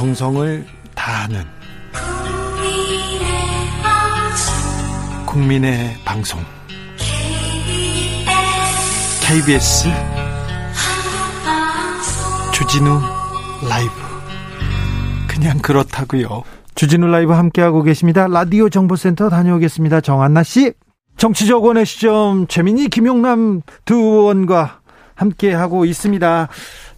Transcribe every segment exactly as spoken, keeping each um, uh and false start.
정성을 다하는 국민의 방송 케이비에스 주진우 라이브, 그냥 그렇다고요. 주진우 라이브 함께하고 계십니다. 라디오 정보센터 다녀오겠습니다. 정안나 씨. 정치적 원의 시점, 최민희, 김용남 두 의원과 함께하고 있습니다.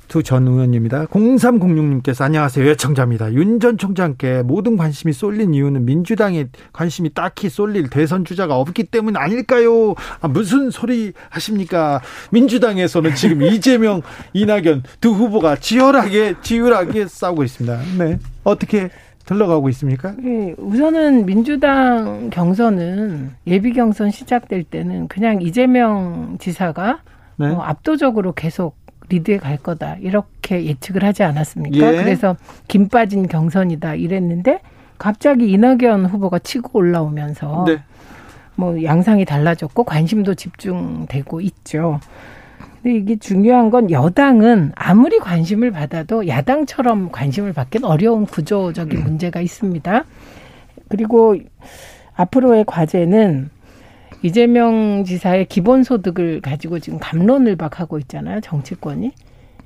두 전 의원입니다. 공삼공육 님께서 안녕하세요. 예청자입니다. 윤 전 총장께 모든 관심이 쏠린 이유는 민주당의 관심이 딱히 쏠릴 대선 주자가 없기 때문 아닐까요? 아, 무슨 소리 하십니까? 민주당에서는 지금 이재명, 이낙연 두 후보가 치열하게 치열하게 싸우고 있습니다. 네, 어떻게 들러가고 있습니까? 예, 우선은 민주당 경선은 예비 경선 시작될 때는 그냥 이재명 지사가 네. 어, 압도적으로 계속 리드에 갈 거다 이렇게 예측을 하지 않았습니까? 예. 그래서 김 빠진 경선이다 이랬는데 갑자기 이낙연 후보가 치고 올라오면서 네. 뭐 양상이 달라졌고 관심도 집중되고 있죠. 근데 이게 중요한 건 여당은 아무리 관심을 받아도 야당처럼 관심을 받기는 어려운 구조적인 음. 문제가 있습니다. 그리고 앞으로의 과제는 이재명 지사의 기본소득을 가지고 지금 갑론을박하고 있잖아요, 정치권이.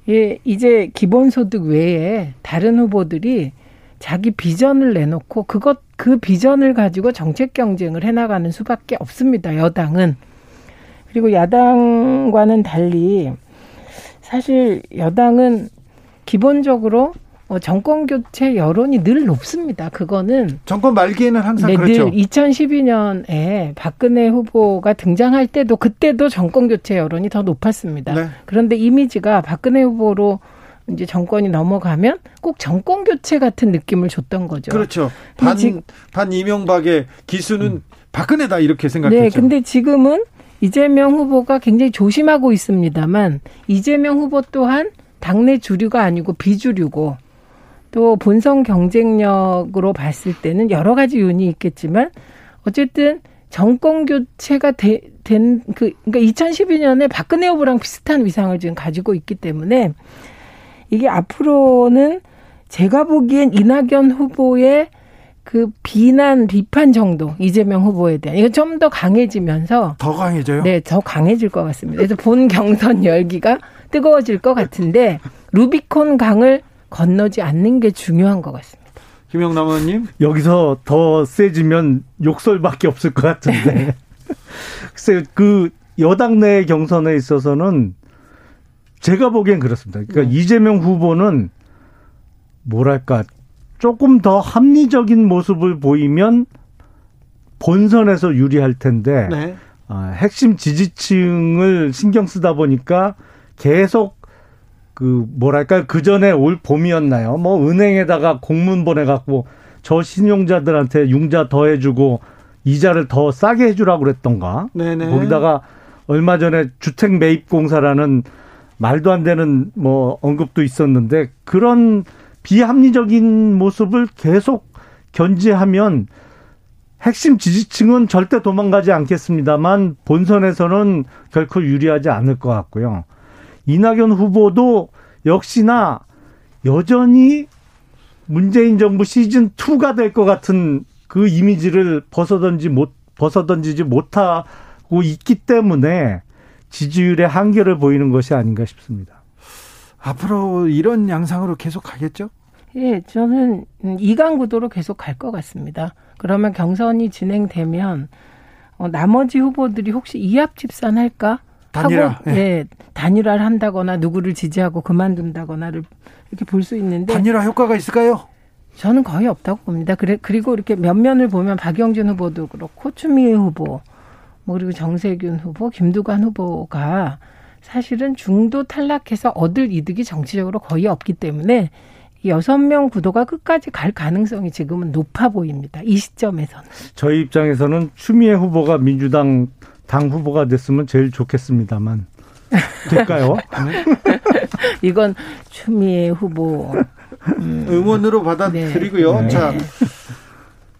예, 이제 기본소득 외에 다른 후보들이 자기 비전을 내놓고 그것, 그 비전을 가지고 정책 경쟁을 해나가는 수밖에 없습니다, 여당은. 그리고 야당과는 달리 사실 여당은 기본적으로 정권 교체 여론이 늘 높습니다. 그거는 정권 말기에는 항상 네, 그렇죠. 늘 이천십이 년에 박근혜 후보가 등장할 때도 그때도 정권 교체 여론이 더 높았습니다. 네. 그런데 이미지가 박근혜 후보로 이제 정권이 넘어가면 꼭 정권 교체 같은 느낌을 줬던 거죠. 그렇죠. 반, 반 이명박의 기수는 음. 박근혜다 이렇게 생각했죠. 네, 근데 지금은 이재명 후보가 굉장히 조심하고 있습니다만 이재명 후보 또한 당내 주류가 아니고 비주류고 또 본선 경쟁력으로 봤을 때는 여러 가지 요인이 있겠지만 어쨌든 정권 교체가 된 그 그러니까 이천십이 년에 박근혜 후보랑 비슷한 위상을 지금 가지고 있기 때문에 이게 앞으로는 제가 보기엔 이낙연 후보의 그 비난, 비판 정도 이재명 후보에 대한 이거 좀 더 강해지면서 더 강해져요? 네, 더 강해질 것 같습니다. 그래서 본 경선 열기가 뜨거워질 것 같은데 루비콘 강을 건너지 않는 게 중요한 것 같습니다. 김영남 의원님, 여기서 더 세지면 욕설밖에 없을 것 같은데 글쎄요, 그 여당 내 경선에 있어서는 제가 보기엔 그렇습니다. 그러니까 네. 이재명 후보는 뭐랄까 조금 더 합리적인 모습을 보이면 본선에서 유리할 텐데 네. 어, 핵심 지지층을 신경 쓰다 보니까 계속 그 뭐랄까 그 전에 올 봄이었나요? 뭐 은행에다가 공문 보내갖고 저 신용자들한테 융자 더 해주고 이자를 더 싸게 해주라고 그랬던가? 네네. 거기다가 얼마 전에 주택 매입 공사라는 말도 안 되는 뭐 언급도 있었는데 그런 비합리적인 모습을 계속 견지하면 핵심 지지층은 절대 도망가지 않겠습니다만 본선에서는 결코 유리하지 않을 것 같고요. 이낙연 후보도 역시나 여전히 문재인 정부 시즌이가 될 것 같은 그 이미지를 벗어던지 못, 벗어던지지 못하고 있기 때문에 지지율의 한계를 보이는 것이 아닌가 싶습니다. 앞으로 이런 양상으로 계속 가겠죠? 예, 저는 이강 구도로 계속 갈 것 같습니다. 그러면 경선이 진행되면 어, 나머지 후보들이 혹시 이합집산할까? 단일화. 하고, 예. 예, 단일화를 한다거나 누구를 지지하고 그만둔다거나를 이렇게 볼 수 있는데. 단일화 효과가 있을까요? 저는 거의 없다고 봅니다. 그래, 그리고 이렇게 면면을 보면 박영진 후보도 그렇고 추미애 후보, 뭐 그리고 정세균 후보, 김두관 후보가 사실은 중도 탈락해서 얻을 이득이 정치적으로 거의 없기 때문에 여섯 명 구도가 끝까지 갈 가능성이 지금은 높아 보입니다. 이 시점에서는. 저희 입장에서는 추미애 후보가 민주당 당 후보가 됐으면 제일 좋겠습니다만. 될까요? 이건 추미애 후보. 음. 응원으로 받아들이고요. 네. 자,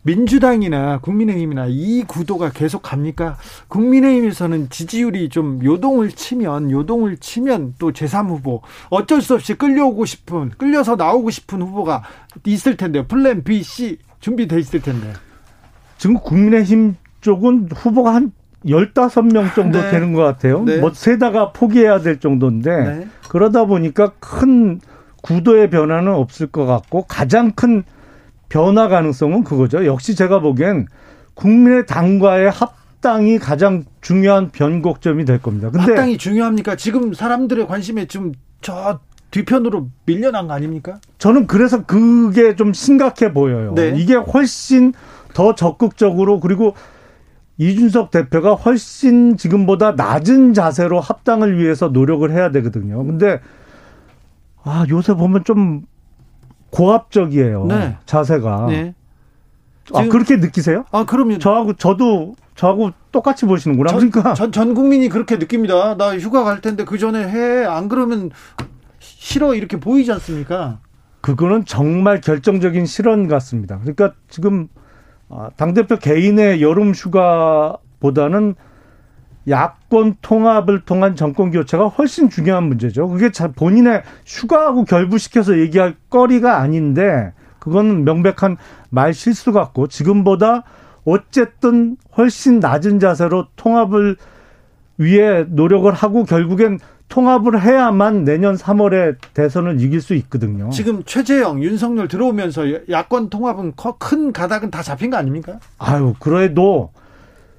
민주당이나 국민의힘이나 이 구도가 계속 갑니까? 국민의힘에서는 지지율이 좀 요동을 치면 요동을 치면 또 제삼 후보 어쩔 수 없이 끌려오고 싶은 끌려서 나오고 싶은 후보가 있을 텐데요. 플랜 B, C 준비돼 있을 텐데. 지금 국민의힘 쪽은 후보가 한 열다섯 명 정도 네. 되는 것 같아요. 네. 뭐 세다가 포기해야 될 정도인데 네. 그러다 보니까 큰 구도의 변화는 없을 것 같고 가장 큰 변화 가능성은 그거죠. 역시 제가 보기엔 국민의당과의 합당이 가장 중요한 변곡점이 될 겁니다. 근데 합당이 중요합니까? 지금 사람들의 관심에 지금 저 뒤편으로 밀려난 거 아닙니까? 저는 그래서 그게 좀 심각해 보여요. 네. 이게 훨씬 더 적극적으로 그리고 이준석 대표가 훨씬 지금보다 낮은 자세로 합당을 위해서 노력을 해야 되거든요. 근데 아, 요새 보면 좀 고압적이에요. 네. 자세가. 네. 아, 그렇게 느끼세요? 아, 그럼요. 저하고 저도 저하고 똑같이 보시는구나. 전, 그러니까 전, 전 국민이 그렇게 느낍니다. 나 휴가 갈 텐데 그 전에 해. 안 그러면 싫어 이렇게 보이지 않습니까? 그거는 정말 결정적인 실언 같습니다. 그러니까 지금 당대표 개인의 여름 휴가보다는 야권 통합을 통한 정권 교체가 훨씬 중요한 문제죠. 그게 본인의 휴가하고 결부시켜서 얘기할 거리가 아닌데 그건 명백한 말 실수 같고 지금보다 어쨌든 훨씬 낮은 자세로 통합을 위해 노력을 하고 결국엔 통합을 해야만 내년 삼월에 대선을 이길 수 있거든요. 지금 최재형, 윤석열 들어오면서 야권 통합은 큰 가닥은 다 잡힌 거 아닙니까? 아유, 그래도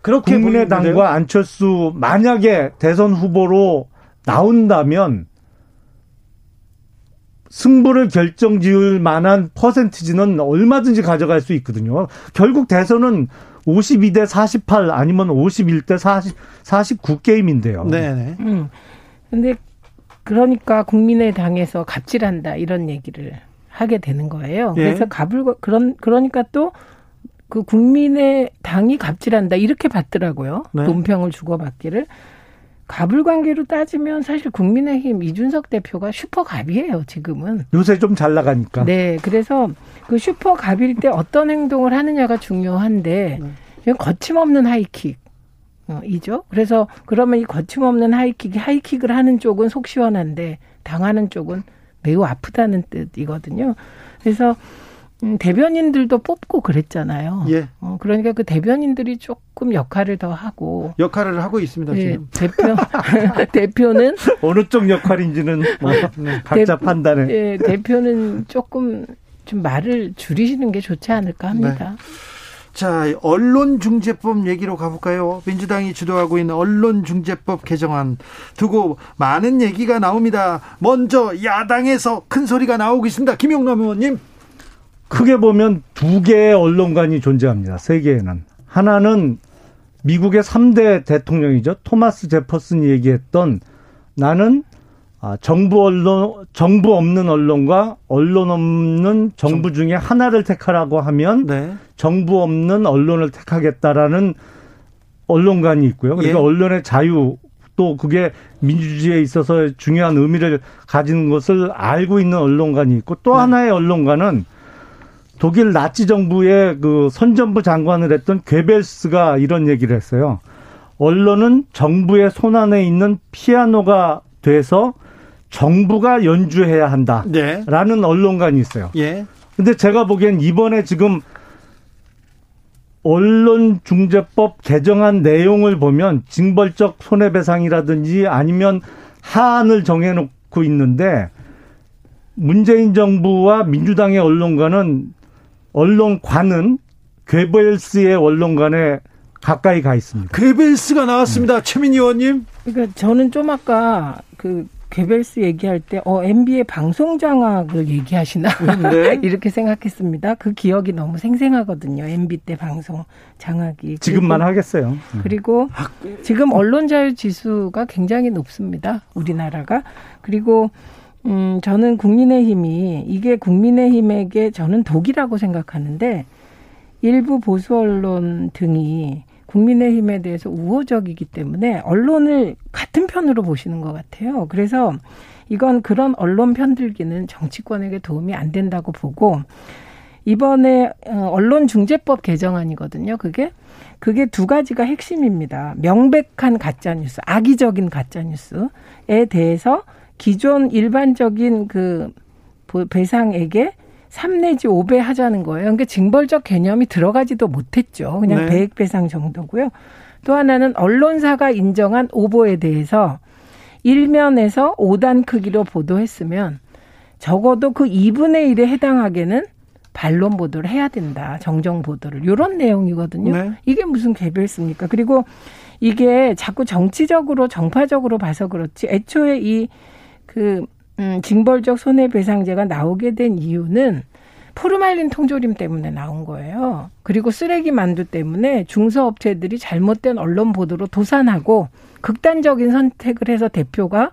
그렇게 국민의당과 안철수 만약에 대선 후보로 나온다면 승부를 결정지을 만한 퍼센티지는 얼마든지 가져갈 수 있거든요. 결국 대선은 오십이 대 사십팔 아니면 오십일 대 사십구 게임인데요. 네네. 음. 근데 그러니까 국민의당에서 갑질한다 이런 얘기를 하게 되는 거예요. 그래서 예. 갑을 그런 그러니까 또 그 국민의당이 갑질한다 이렇게 봤더라고요. 네. 논평을 주고받기를 갑을 관계로 따지면 사실 국민의힘 이준석 대표가 슈퍼갑이에요. 지금은 요새 좀 잘 나가니까. 네, 그래서 그 슈퍼갑일 때 어떤 행동을 하느냐가 중요한데 네. 거침없는 하이킥. 이죠. 그래서 그러면 이 거침없는 하이킥이 하이킥을 하는 쪽은 속 시원한데 당하는 쪽은 매우 아프다는 뜻이거든요. 그래서 대변인들도 뽑고 그랬잖아요. 예. 그러니까 그 대변인들이 조금 역할을 더 하고 역할을 하고 있습니다. 예, 지금 대표 대표는 어느 쪽 역할인지는 뭐 각자 판단해. 예, 대표는 조금 좀 말을 줄이시는 게 좋지 않을까 합니다. 네. 자, 언론중재법 얘기로 가볼까요? 민주당이 주도하고 있는 언론중재법 개정안 두고 많은 얘기가 나옵니다. 먼저 야당에서 큰 소리가 나오고 있습니다. 김용남 의원님. 크게 보면 두 개의 언론관이 존재합니다. 세계에는. 하나는 미국의 삼 대 대통령이죠. 토마스 제퍼슨이 얘기했던 나는 정부 언론, 정부 없는 언론과 언론 없는 정부 중에 하나를 택하라고 하면 네. 정부 없는 언론을 택하겠다라는 언론관이 있고요. 그러니까 예. 언론의 자유 또 그게 민주주의에 있어서 중요한 의미를 가지는 것을 알고 있는 언론관이 있고 또 네. 하나의 언론관은 독일 나치 정부의 그 선전부 장관을 했던 괴벨스가 이런 얘기를 했어요. 언론은 정부의 손안에 있는 피아노가 돼서 정부가 연주해야 한다라는 네. 언론관이 있어요. 예. 근데 제가 보기엔 이번에 지금 언론중재법 개정안 내용을 보면 징벌적 손해배상이라든지 아니면 하한을 정해놓고 있는데 문재인 정부와 민주당의 언론관은 언론관은 괴벨스의 언론관에 가까이 가 있습니다. 괴벨스가 나왔습니다. 네. 최민희 의원님. 그러니까 저는 좀 아까 그 괴벨스 얘기할 때 어, 엠비의 방송 장악을 얘기하시나 네. 이렇게 생각했습니다. 그 기억이 너무 생생하거든요. 엠비 때 방송 장악이. 지금만 그리고, 하겠어요. 그리고 지금 언론 자유 지수가 굉장히 높습니다. 우리나라가. 그리고 음, 저는 국민의힘이 이게 국민의힘에게 저는 독이라고 생각하는데 일부 보수 언론 등이 국민의힘에 대해서 우호적이기 때문에 언론을 같은 편으로 보시는 것 같아요. 그래서 이건 그런 언론 편들기는 정치권에게 도움이 안 된다고 보고 이번에 언론중재법 개정안이거든요. 그게 그게 두 가지가 핵심입니다. 명백한 가짜뉴스, 악의적인 가짜뉴스에 대해서 기존 일반적인 그 배상액의 삼 내지 오 배 하자는 거예요. 그러니까 징벌적 개념이 들어가지도 못했죠. 그냥 네. 배액배상 정도고요. 또 하나는 언론사가 인정한 오보에 대해서 일 면에서 오 단 크기로 보도했으면 적어도 그 이분의 일에 해당하게는 반론 보도를 해야 된다. 정정 보도를. 이런 내용이거든요. 네. 이게 무슨 괴벨스입니까? 그리고 이게 자꾸 정치적으로 정파적으로 봐서 그렇지 애초에 이 그 음, 징벌적 손해배상제가 나오게 된 이유는 포르말린 통조림 때문에 나온 거예요. 그리고 쓰레기 만두 때문에 중소업체들이 잘못된 언론 보도로 도산하고 극단적인 선택을 해서 대표가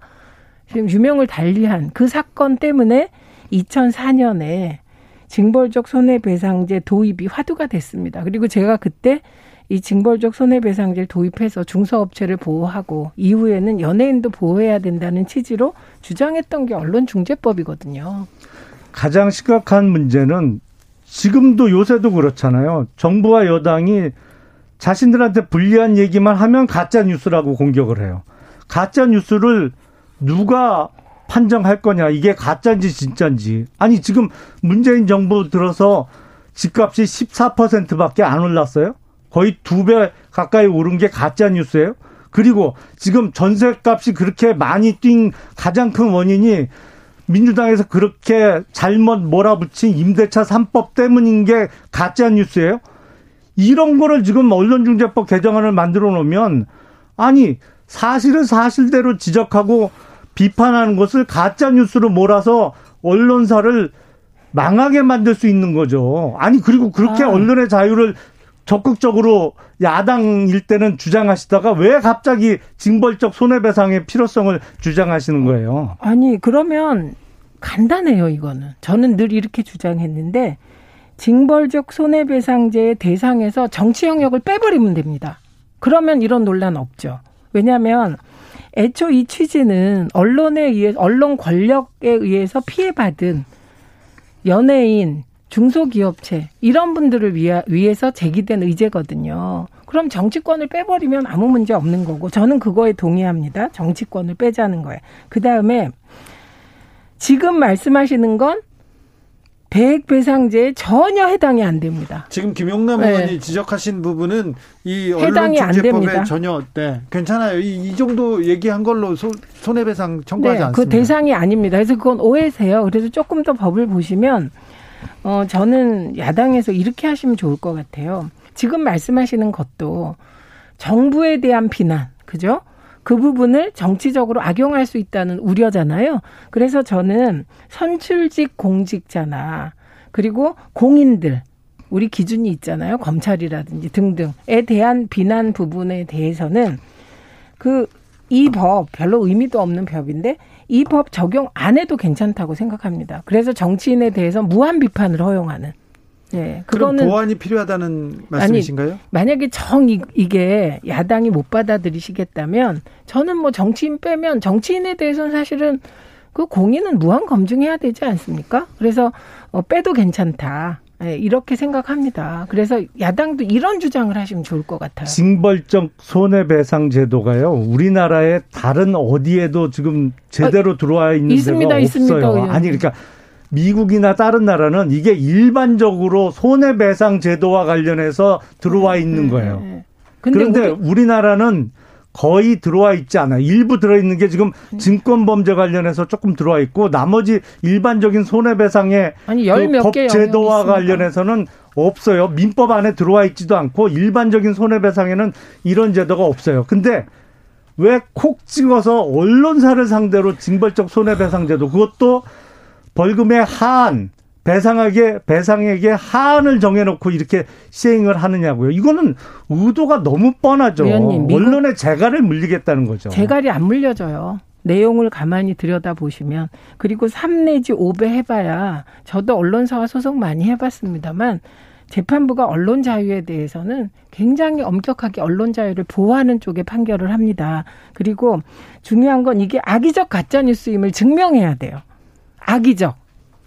지금 유명을 달리한 그 사건 때문에 이천사 년에 징벌적 손해배상제 도입이 화두가 됐습니다. 그리고 제가 그때 이 징벌적 손해배상제를 도입해서 중소업체를 보호하고 이후에는 연예인도 보호해야 된다는 취지로 주장했던 게 언론중재법이거든요. 가장 심각한 문제는 지금도 요새도 그렇잖아요. 정부와 여당이 자신들한테 불리한 얘기만 하면 가짜뉴스라고 공격을 해요. 가짜뉴스를 누가 판정할 거냐. 이게 가짜인지 진짜인지. 아니 지금 문재인 정부 들어서 집값이 십사 퍼센트밖에 안 올랐어요. 거의 두 배 가까이 오른 게 가짜뉴스예요. 그리고 지금 전셋값이 그렇게 많이 뛴 가장 큰 원인이 민주당에서 그렇게 잘못 몰아붙인 임대차 삼 법 때문인 게 가짜뉴스예요. 이런 거를 지금 언론중재법 개정안을 만들어 놓으면 아니 사실은 사실대로 지적하고 비판하는 것을 가짜뉴스로 몰아서 언론사를 망하게 만들 수 있는 거죠. 아니 그리고 그렇게 아. 언론의 자유를 적극적으로 야당일 때는 주장하시다가 왜 갑자기 징벌적 손해배상의 필요성을 주장하시는 거예요? 아니 그러면 간단해요 이거는. 저는 늘 이렇게 주장했는데 징벌적 손해배상제의 대상에서 정치 영역을 빼버리면 됩니다. 그러면 이런 논란 없죠. 왜냐하면 애초 이 취지는 언론에 의해, 언론 권력에 의해서 피해받은 연예인, 중소기업체 이런 분들을 위하, 위해서 제기된 의제거든요. 그럼 정치권을 빼버리면 아무 문제 없는 거고 저는 그거에 동의합니다. 정치권을 빼자는 거예요. 그다음에 지금 말씀하시는 건 배액배상제에 전혀 해당이 안 됩니다. 지금 김용남 네. 의원이 지적하신 부분은 이 언론중재법에 전혀 네, 괜찮아요. 이, 이 정도 얘기한 걸로 소, 손해배상 청구하지 네, 않습니다. 그 대상이 아닙니다. 그래서 그건 오해세요. 그래서 조금 더 법을 보시면 어, 저는 야당에서 이렇게 하시면 좋을 것 같아요. 지금 말씀하시는 것도 정부에 대한 비난, 그죠? 그 부분을 정치적으로 악용할 수 있다는 우려잖아요. 그래서 저는 선출직 공직자나 그리고 공인들, 우리 기준이 있잖아요. 검찰이라든지 등등에 대한 비난 부분에 대해서는 그 이 법, 별로 의미도 없는 법인데 이 법 적용 안 해도 괜찮다고 생각합니다. 그래서 정치인에 대해서 무한 비판을 허용하는. 예, 그거는 그럼 보완이 필요하다는 말씀이신가요? 아니, 만약에 정 이, 이게 야당이 못 받아들이시겠다면 저는 뭐 정치인 빼면 정치인에 대해서는 사실은 그 공인은 무한 검증해야 되지 않습니까? 그래서 어, 빼도 괜찮다. 예, 이렇게 생각합니다. 그래서 야당도 이런 주장을 하시면 좋을 것 같아요. 징벌적 손해배상 제도가요. 우리나라의 다른 어디에도 지금 제대로 어, 들어와 있는 있습니다, 데가 있습니다, 없어요. 그냥. 아니 그러니까. 미국이나 다른 나라는 이게 일반적으로 손해배상 제도와 관련해서 들어와 있는 거예요. 네. 그런데 우리... 우리나라는 거의 들어와 있지 않아요. 일부 들어있는 게 지금 증권범죄 관련해서 조금 들어와 있고 나머지 일반적인 손해배상의 그 법 제도와 관련해서는 없어요. 민법 안에 들어와 있지도 않고 일반적인 손해배상에는 이런 제도가 없어요. 근데 왜 콕 찍어서 언론사를 상대로 징벌적 손해배상 제도 그것도 벌금의 하한, 배상액의, 배상액의 하한을 정해놓고 이렇게 시행을 하느냐고요. 이거는 의도가 너무 뻔하죠. 위원님, 언론의 재갈을 물리겠다는 거죠. 재갈이 안 물려져요. 내용을 가만히 들여다보시면. 그리고 삼 내지 오 배 해봐야 저도 언론사와 소송 많이 해봤습니다만 재판부가 언론 자유에 대해서는 굉장히 엄격하게 언론 자유를 보호하는 쪽에 판결을 합니다. 그리고 중요한 건 이게 악의적 가짜뉴스임을 증명해야 돼요. 악의적.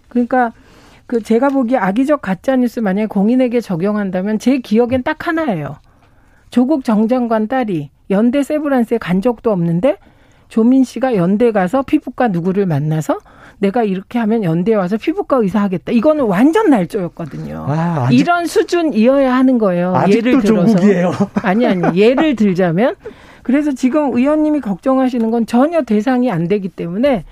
그러니까 그 제가 보기에 악의적 가짜뉴스 만약에 공인에게 적용한다면 제 기억엔 딱 하나예요. 조국 정장관 딸이 연대 세브란스에 간 적도 없는데 조민 씨가 연대 가서 피부과 누구를 만나서 내가 이렇게 하면 연대에 와서 피부과 의사 하겠다. 이거는 완전 날조였거든요. 아, 아직, 이런 수준이어야 하는 거예요. 아직도 예를 들어서. 조국이에요. 아니 아니. 예를 들자면. 그래서 지금 의원님이 걱정하시는 건 전혀 대상이 안 되기 때문에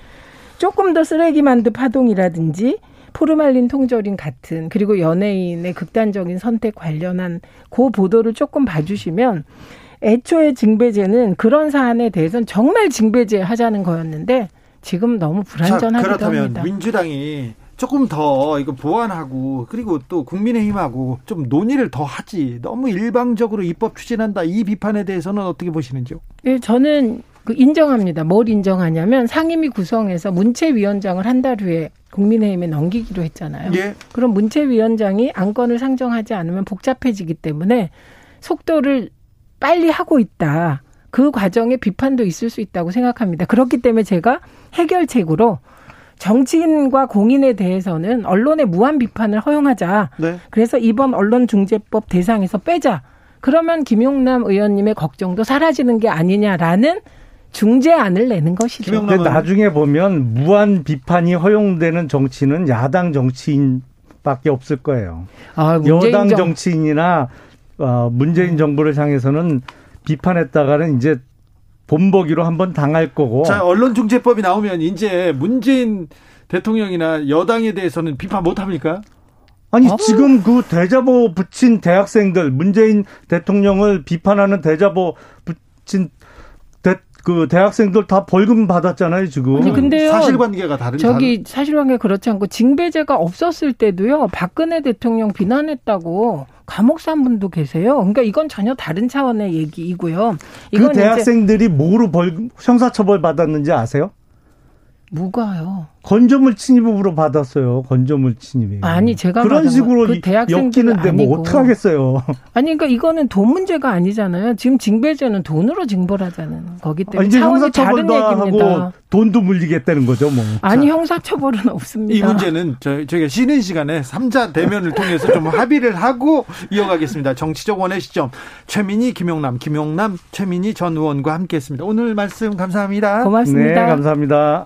조금 더 쓰레기 만두 파동이라든지 포르말린 통조림 같은 그리고 연예인의 극단적인 선택 관련한 그 보도를 조금 봐주시면 애초에 징배제는 그런 사안에 대해서는 정말 징배제 하자는 거였는데 지금 너무 불안전하기도 합니다. 그렇다면 민주당이 조금 더 이거 보완하고 그리고 또 국민의힘하고 좀 논의를 더 하지 너무 일방적으로 입법 추진한다 이 비판에 대해서는 어떻게 보시는지요? 예, 저는 인정합니다. 뭘 인정하냐면 상임위 구성해서 문체위원장을 한 달 후에 국민의힘에 넘기기로 했잖아요. 예. 그럼 문체위원장이 안건을 상정하지 않으면 복잡해지기 때문에 속도를 빨리 하고 있다. 그 과정에 비판도 있을 수 있다고 생각합니다. 그렇기 때문에 제가 해결책으로 정치인과 공인에 대해서는 언론의 무한 비판을 허용하자. 네. 그래서 이번 언론중재법 대상에서 빼자. 그러면 김용남 의원님의 걱정도 사라지는 게 아니냐라는 중재안을 내는 것이죠. 근데 나중에 보면 무한 비판이 허용되는 정치는 야당 정치인밖에 없을 거예요. 아, 여당 정... 정치인이나 문재인 정부를 향해서는 비판했다가는 이제 본보기로 한번 당할 거고. 자, 언론중재법이 나오면 이제 문재인 대통령이나 여당에 대해서는 비판 못 합니까? 아니 어? 지금 그 대자보 붙인 대학생들 문재인 대통령을 비판하는 대자보 붙인 대, 그 대학생들 다 벌금 받았잖아요 지금. 아니, 근데요, 사실관계가 다른. 저기 사실관계 그렇지 않고 징배제가 없었을 때도요 박근혜 대통령 비난했다고 감옥 산 분도 계세요. 그러니까 이건 전혀 다른 차원의 얘기이고요. 이건 그 대학생들이 뭐로 벌금 형사처벌 받았는지 아세요? 뭐가요? 건조물 침입으로 받았어요. 건조물 침입이. 아니 제가 그런 식으로 그 엮이는데 뭐 어떡하겠어요. 아니 그러니까 이거는 돈 문제가 아니잖아요. 지금 징배죄는 돈으로 징벌하자는 거기 때문에 이제 차원이 다른 얘기입니다. 하고 돈도 물리겠다는 거죠 뭐. 아니 형사처벌은 없습니다. 이 문제는 저희, 저희가 쉬는 시간에 삼자 대면을 통해서 좀 합의를 하고 이어가겠습니다. 정치적 원의 시점 최민희 김용남 김용남 최민희 전 의원과 함께했습니다. 오늘 말씀 감사합니다. 고맙습니다. 네, 감사합니다.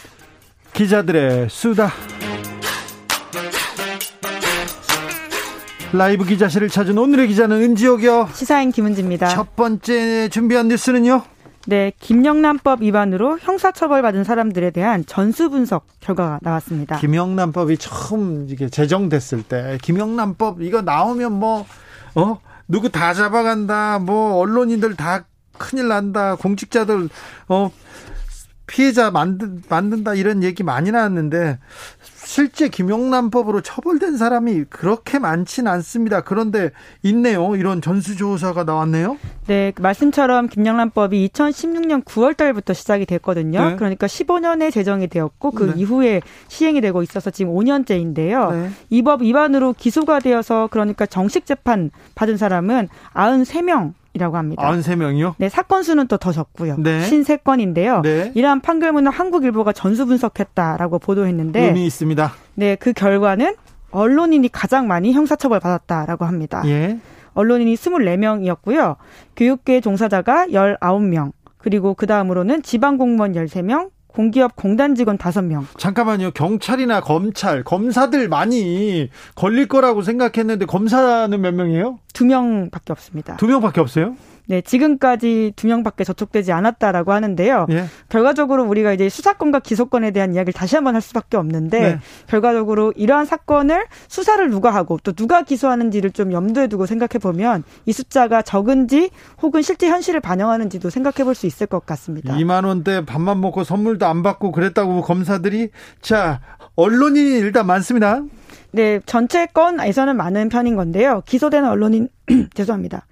기자들의 수다. 라이브 기자실을 찾은 오늘의 기자는 은지옥이요. 시사인 김은지입니다. 첫 번째 준비한 뉴스는요. 네, 김영란법 위반으로 형사처벌받은 사람들에 대한 전수분석 결과가 나왔습니다. 김영란법이 처음 이게 제정됐을 때 김영란법 이거 나오면 뭐 어? 누구 다 잡아간다. 뭐 언론인들 다 큰일 난다. 공직자들 어 피해자 만든, 만든다 이런 얘기 많이 나왔는데 실제 김용남법으로 처벌된 사람이 그렇게 많진 않습니다. 그런데 있네요. 이런 전수조사가 나왔네요. 네. 말씀처럼 김영란법이 이천십육 년 구월 달부터 시작이 됐거든요. 네. 그러니까 십오 년에 제정이 되었고 그 네. 이후에 시행이 되고 있어서 지금 오 년째인데요. 네. 이 법 위반으로 기소가 되어서 그러니까 정식 재판 받은 사람은 구십삼 명. 이라고 합니다. 구십삼 명이요? 네, 사건 수는 또 더 적고요. 네. 오십삼 건인데요. 네. 이러한 판결문을 한국일보가 전수 분석했다라고 보도했는데 의미 있습니다. 네, 그 결과는 언론인이 가장 많이 형사처벌 받았다라고 합니다. 예. 언론인이 이십사 명이었고요. 교육계 종사자가 십구 명, 그리고 그 다음으로는 지방공무원 십삼 명, 공기업 공단 직원 다섯 명. 잠깐만요. 경찰이나 검찰, 검사들 많이 걸릴 거라고 생각했는데 검사는 몇 명이에요? 두 명밖에 없습니다. 두 명밖에 없어요? 네, 지금까지 두 명밖에 저촉되지 않았다라고 하는데요. 예. 결과적으로 우리가 이제 수사권과 기소권에 대한 이야기를 다시 한번 할 수밖에 없는데 네. 결과적으로 이러한 사건을 수사를 누가 하고 또 누가 기소하는지를 좀 염두에 두고 생각해 보면 이 숫자가 적은지 혹은 실제 현실을 반영하는지도 생각해 볼 수 있을 것 같습니다. 이만 원대 밥만 먹고 선물도 안 받고 그랬다고 검사들이. 자, 언론인이 일단 많습니다. 네, 전체 건에서는 많은 편인 건데요. 기소된 언론인 죄송합니다.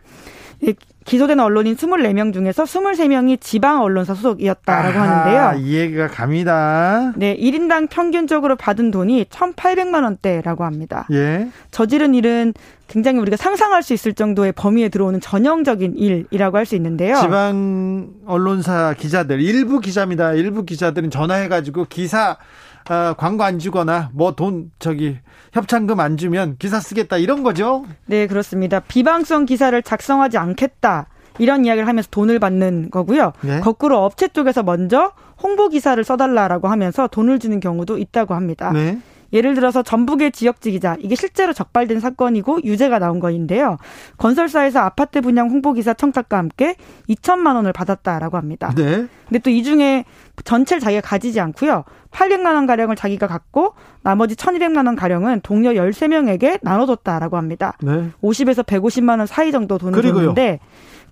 네, 기소된 언론인 이십사 명 중에서 이십삼 명이 지방 언론사 소속이었다라고 아하, 하는데요. 이해가 갑니다. 네, 일 인당 평균적으로 받은 돈이 천팔백만 원대라고 합니다. 예. 저지른 일은 굉장히 우리가 상상할 수 있을 정도의 범위에 들어오는 전형적인 일이라고 할 수 있는데요. 지방 언론사 기자들, 일부 기자입니다. 일부 기자들은 전화해가지고 기사 어, 광고 안 주거나 뭐 돈 저기 협찬금 안 주면 기사 쓰겠다 이런 거죠? 네, 그렇습니다. 비방성 기사를 작성하지 않겠다 이런 이야기를 하면서 돈을 받는 거고요. 네? 거꾸로 업체 쪽에서 먼저 홍보 기사를 써달라라고 하면서 돈을 주는 경우도 있다고 합니다. 네? 예를 들어서 전북의 지역지 기자, 이게 실제로 적발된 사건이고 유죄가 나온 건인데요. 건설사에서 아파트 분양 홍보기사 청탁과 함께 이천만 원을 받았다라고 합니다. 네. 근데 또 이 중에 전체를 자기가 가지지 않고요. 팔백만 원가량을 자기가 갖고 나머지 천이백만 원가량은 동료 십삼 명에게 나눠줬다라고 합니다. 네. 오십에서 백오십만 원 사이 정도 돈을 줬는데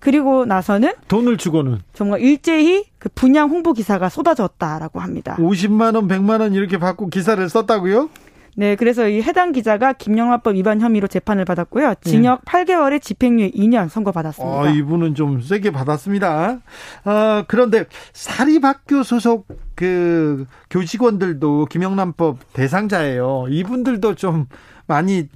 그리고 나서는 돈을 주고는 정말 일제히 그 분양 홍보 기사가 쏟아졌다라고 합니다. 오십만 원, 백만 원 이렇게 받고 기사를 썼다고요? 네, 그래서 이 해당 기자가 김영란법 위반 혐의로 재판을 받았고요. 징역 네. 팔 개월에 집행유예 이 년 선고받았습니다. 아, 이분은 좀 세게 받았습니다. 아, 그런데 사립학교 소속 그 교직원들도 김영란법 대상자예요. 이분들도 좀 많이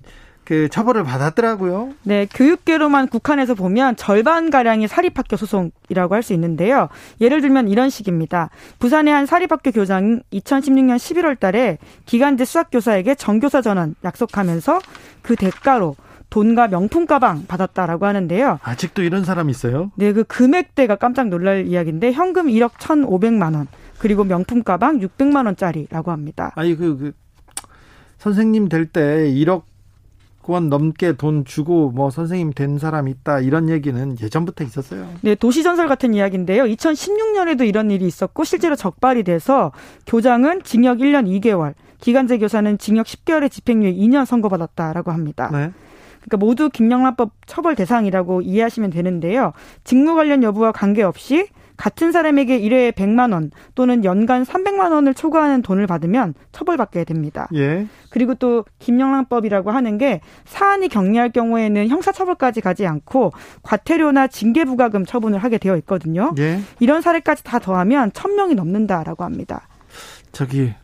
그 처벌을 받았더라고요. 네, 교육계로만 국한해서 보면 절반 가량이 사립학교 소속이라고 할 수 있는데요. 예를 들면 이런 식입니다. 부산의 한 사립학교 교장이 이천십육 년 십일월 달에 기간제 수학교사에게 정교사 전환 약속하면서 그 대가로 돈과 명품 가방 받았다라고 하는데요. 아직도 이런 사람이 있어요? 네, 그 금액대가 깜짝 놀랄 이야기인데 현금 일억 천오백만 원 그리고 명품 가방 육백만 원짜리라고 합니다. 아니 그, 그 선생님 될 때 일억 원 넘게 돈 주고 뭐 선생님 된 사람 있다 이런 얘기는 예전부터 있었어요. 네, 도시전설 같은 이야기인데요. 이천십육 년에도 이런 일이 있었고 실제로 적발이 돼서 교장은 징역 일 년 이 개월, 기간제 교사는 징역 십 개월에 집행유예 이 년 선고받았다라고 합니다. 네. 그러니까 모두 김영란법 처벌 대상이라고 이해하시면 되는데요. 직무 관련 여부와 관계없이 같은 사람에게 일 회에 백만 원 또는 연간 삼백만 원을 초과하는 돈을 받으면 처벌받게 됩니다. 예. 그리고 또 김영란법이라고 하는 게 사안이 경미할 경우에는 형사처벌까지 가지 않고 과태료나 징계부과금 처분을 하게 되어 있거든요. 예. 이런 사례까지 다 더하면 천 명이 넘는다라고 합니다. 저기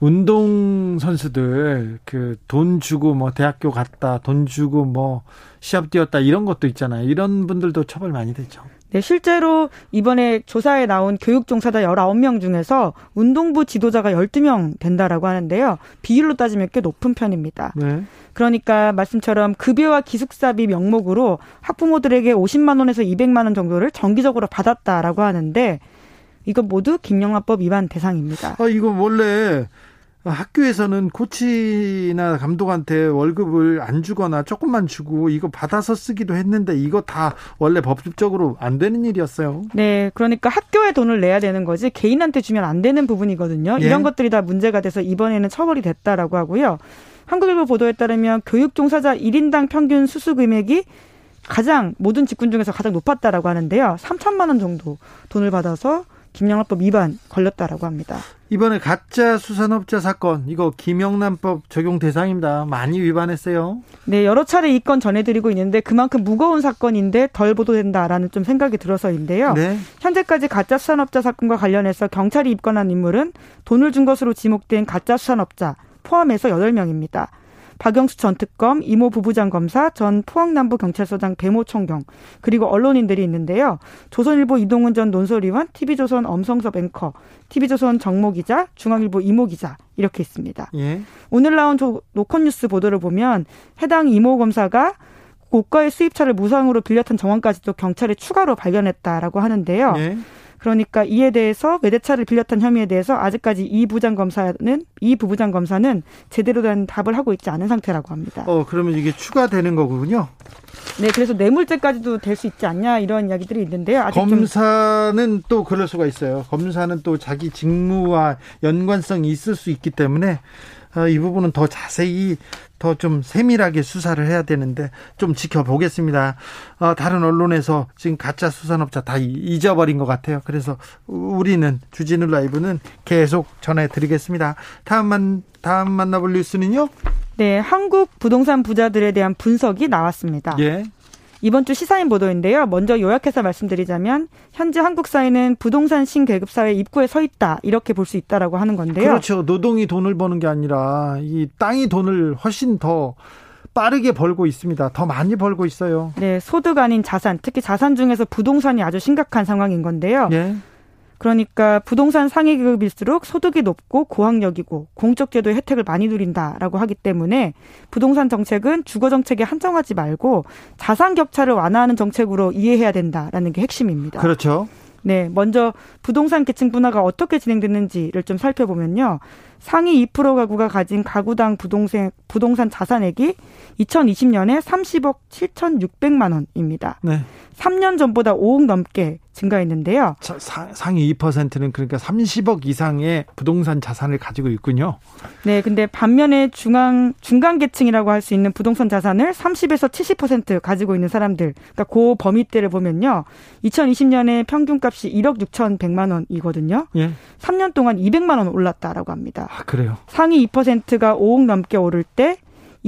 운동 선수들 그 돈 주고 뭐 대학교 갔다 돈 주고 뭐 시합 뛰었다 이런 것도 있잖아요. 이런 분들도 처벌 많이 되죠. 네, 실제로 이번에 조사에 나온 교육 종사자 십구 명 중에서 운동부 지도자가 십이 명 된다라고 하는데요. 비율로 따지면 꽤 높은 편입니다. 네. 그러니까 말씀처럼 급여와 기숙사비 명목으로 학부모들에게 오십만 원에서 이백만 원 정도를 정기적으로 받았다라고 하는데 이건 모두 김영란법 위반 대상입니다. 아, 이거 원래 학교에서는 코치나 감독한테 월급을 안 주거나 조금만 주고 이거 받아서 쓰기도 했는데 이거 다 원래 법적으로 안 되는 일이었어요. 네, 그러니까 학교에 돈을 내야 되는 거지 개인한테 주면 안 되는 부분이거든요. 예. 이런 것들이 다 문제가 돼서 이번에는 처벌이 됐다라고 하고요. 한국일보 보도에 따르면 교육 종사자 일 인당 평균 수수 금액이 가장 모든 직군 중에서 가장 높았다라고 하는데요. 삼천만 원 정도 돈을 받아서 김영란법 위반 걸렸다라고 합니다. 이번에 가짜 수산업자 사건 이거 김영란법 적용 대상입니다. 많이 위반했어요. 네, 여러 차례 이 건 전해드리고 있는데 그만큼 무거운 사건인데 덜 보도된다라는 좀 생각이 들어서인데요. 네. 현재까지 가짜 수산업자 사건과 관련해서 경찰이 입건한 인물은 돈을 준 것으로 지목된 가짜 수산업자 포함해서 여덟 명입니다. 박영수 전 특검, 이모 부부장 검사, 전 포항남부경찰서장 배모 총경, 그리고 언론인들이 있는데요. 조선일보 이동훈 전 논설위원, 티비조선 엄성섭 앵커, 티비조선 정모 기자, 중앙일보 이모 기자 이렇게 있습니다. 예. 오늘 나온 노컷뉴스 보도를 보면 해당 이모 검사가 고가의 수입차를 무상으로 빌려 탄 정황까지도 경찰에 추가로 발견했다라고 하는데요. 예. 그러니까 이에 대해서 외제차를 빌렸던 혐의에 대해서 아직까지 이 부장검사는 이 부부장검사는 제대로 된 답을 하고 있지 않은 상태라고 합니다. 어, 그러면 이게 추가되는 거군요. 네, 그래서 뇌물죄까지도 될 수 있지 않냐 이런 이야기들이 있는데요. 아직 검사는 좀... 또 그럴 수가 있어요. 검사는 또 자기 직무와 연관성이 있을 수 있기 때문에 이 부분은 더 자세히 더 좀 세밀하게 수사를 해야 되는데 좀 지켜보겠습니다. 다른 언론에서 지금 가짜 수산업자 다 잊어버린 것 같아요. 그래서 우리는 주진우 라이브는 계속 전해드리겠습니다. 다음 만 다음 만나볼 뉴스는요? 네, 한국 부동산 부자들에 대한 분석이 나왔습니다. 예. 이번 주 시사인 보도인데요. 먼저 요약해서 말씀드리자면 현재 한국 사회는 부동산 신계급 사회 입구에 서 있다. 이렇게 볼 수 있다라고 하는 건데요. 그렇죠. 노동이 돈을 버는 게 아니라 이 땅이 돈을 훨씬 더 빠르게 벌고 있습니다. 더 많이 벌고 있어요. 네, 소득 아닌 자산, 특히 자산 중에서 부동산이 아주 심각한 상황인 건데요. 예. 그러니까 부동산 상위 계급일수록 소득이 높고 고학력이고 공적제도의 혜택을 많이 누린다라고 하기 때문에 부동산 정책은 주거 정책에 한정하지 말고 자산 격차를 완화하는 정책으로 이해해야 된다라는 게 핵심입니다. 그렇죠. 네, 먼저 부동산 계층 분화가 어떻게 진행됐는지를 좀 살펴보면요. 상위 이 퍼센트 가구가 가진 가구당 부동산, 부동산 자산액이 이천이십 년에 삼십억 칠천육백만 원입니다. 네. 삼 년 전보다 오억 넘게 증가했는데요. 자, 사, 상위 이 퍼센트는 그러니까 삼십억 이상의 부동산 자산을 가지고 있군요. 네, 근데 반면에 중앙, 중간 계층이라고 할 수 있는 부동산 자산을 삼십에서 칠십 퍼센트 가지고 있는 사람들, 그러니까 그 범위대를 보면요. 이천이십 년에 평균값이 일억 육천백만 원이거든요. 예. 삼 년 동안 이백만 원 올랐다라고 합니다. 아, 그래요? 상위 이 퍼센트가 오억 넘게 오를 때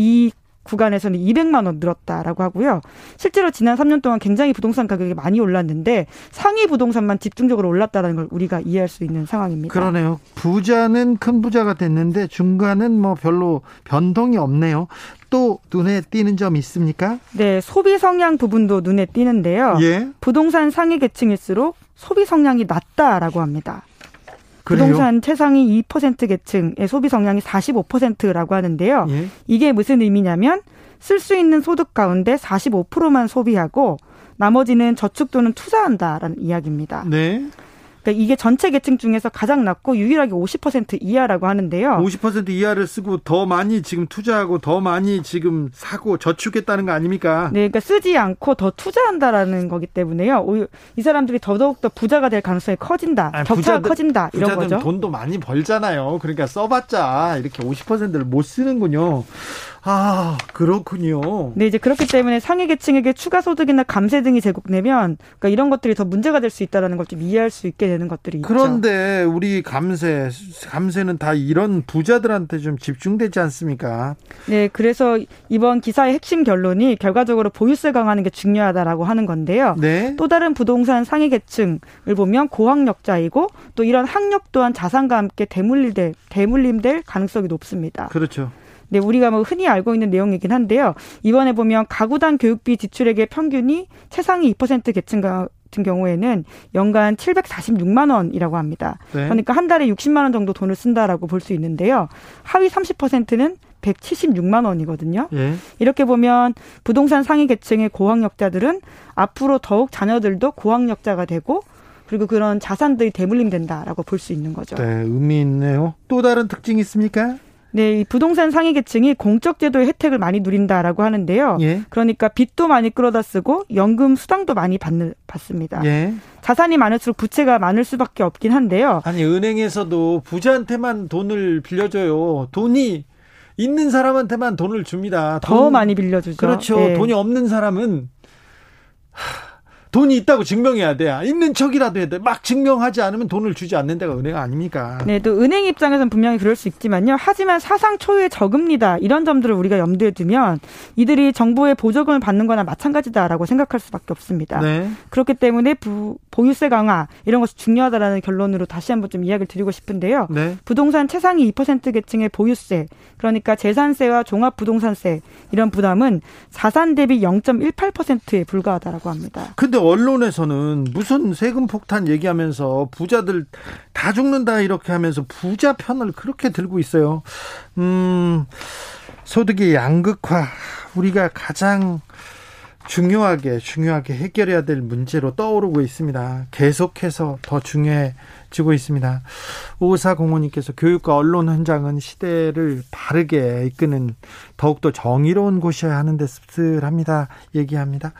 이 구간에서는 이백만 원 늘었다라고 하고요. 실제로 지난 삼 년 동안 굉장히 부동산 가격이 많이 올랐는데 상위 부동산만 집중적으로 올랐다는 걸 우리가 이해할 수 있는 상황입니다. 그러네요. 부자는 큰 부자가 됐는데 중간은 뭐 별로 변동이 없네요. 또 눈에 띄는 점이 있습니까? 네, 소비 성향 부분도 눈에 띄는데요. 예. 부동산 상위 계층일수록 소비 성향이 낮다라고 합니다. 부동산 그래요? 최상위 이 퍼센트 계층의 소비 성향이 사십오 퍼센트라고 하는데요. 예? 이게 무슨 의미냐면 쓸 수 있는 소득 가운데 사십오 퍼센트만 소비하고 나머지는 저축 또는 투자한다라는 이야기입니다. 네. 그러니까 이게 전체 계층 중에서 가장 낮고 유일하게 오십 퍼센트 이하라고 하는데요. 오십 퍼센트 이하를 쓰고 더 많이 지금 투자하고 더 많이 지금 사고 저축했다는 거 아닙니까? 네, 그러니까 쓰지 않고 더 투자한다라는 거기 때문에요. 이 사람들이 더더욱 더 부자가 될 가능성이 커진다. 아니, 격차가 부자들, 커진다. 이런 부자들은 거죠. 돈도 많이 벌잖아요. 그러니까 써봤자 이렇게 오십 퍼센트를 못 쓰는군요. 아, 그렇군요. 네, 이제 그렇기 때문에 상위 계층에게 추가 소득이나 감세 등이 제공되면 그러니까 이런 것들이 더 문제가 될 수 있다라는 걸 좀 이해할 수 있게 되는 것들이 있죠. 그런데 우리 감세, 감세는 다 이런 부자들한테 좀 집중되지 않습니까? 네, 그래서 이번 기사의 핵심 결론이 결과적으로 보유세 강화하는 게 중요하다라고 하는 건데요. 네. 또 다른 부동산 상위 계층을 보면 고학력자이고 또 이런 학력 또한 자산과 함께 대물림될, 대물림될 가능성이 높습니다. 그렇죠. 네, 우리가 뭐 흔히 알고 있는 내용이긴 한데요. 이번에 보면 가구당 교육비 지출액의 평균이 최상위 이 퍼센트 계층 같은 경우에는 연간 칠백사십육만 원이라고 합니다. 네. 그러니까 한 달에 육십만 원 정도 돈을 쓴다라고 볼 수 있는데요. 하위 삼십 퍼센트는 백칠십육만 원이거든요. 예. 이렇게 보면 부동산 상위 계층의 고학력자들은 앞으로 더욱 자녀들도 고학력자가 되고 그리고 그런 자산들이 대물림된다라고 볼 수 있는 거죠. 네, 의미 있네요. 또 다른 특징이 있습니까? 네, 이 부동산 상위 계층이 공적 제도의 혜택을 많이 누린다라고 하는데요. 예. 그러니까 빚도 많이 끌어다 쓰고 연금 수당도 많이 받는, 받습니다. 예. 자산이 많을수록 부채가 많을 수밖에 없긴 한데요. 아니, 은행에서도 부자한테만 돈을 빌려줘요. 돈이 있는 사람한테만 돈을 줍니다. 돈, 더 많이 빌려주죠. 그렇죠. 네. 돈이 없는 사람은 하, 돈이 있다고 증명해야 돼. 있는 척이라도 해야 돼. 막 증명하지 않으면 돈을 주지 않는 데가 은행 아닙니까? 네, 또 은행 입장에서는 분명히 그럴 수 있지만요. 하지만 사상 초유의 저금리다. 이런 점들을 우리가 염두에 두면 이들이 정부의 보조금을 받는 거나 마찬가지다라고 생각할 수밖에 없습니다. 네. 그렇기 때문에 부, 보유세 강화 이런 것이 중요하다라는 결론으로 다시 한번 좀 이야기를 드리고 싶은데요. 네. 부동산 최상위 이 퍼센트 계층의 보유세, 그러니까 재산세와 종합부동산세 이런 부담은 자산 대비 영점일팔 퍼센트에 불과하다라고 합니다. 근데 언론에서는 무슨 세금 폭탄 얘기하면서 부자들 다 죽는다 이렇게 하면서 부자 편을 그렇게 들고 있어요. 음, 소득의 양극화 우리가 가장 중요하게 중요하게 해결해야 될 문제로 떠오르고 있습니다. 계속해서 더 중요해지고 있습니다. 오사공오님께서 교육과 언론 현장은 시대를 바르게 이끄는 더욱더 정의로운 곳이어야 하는데 씁쓸합니다. 얘기합니다.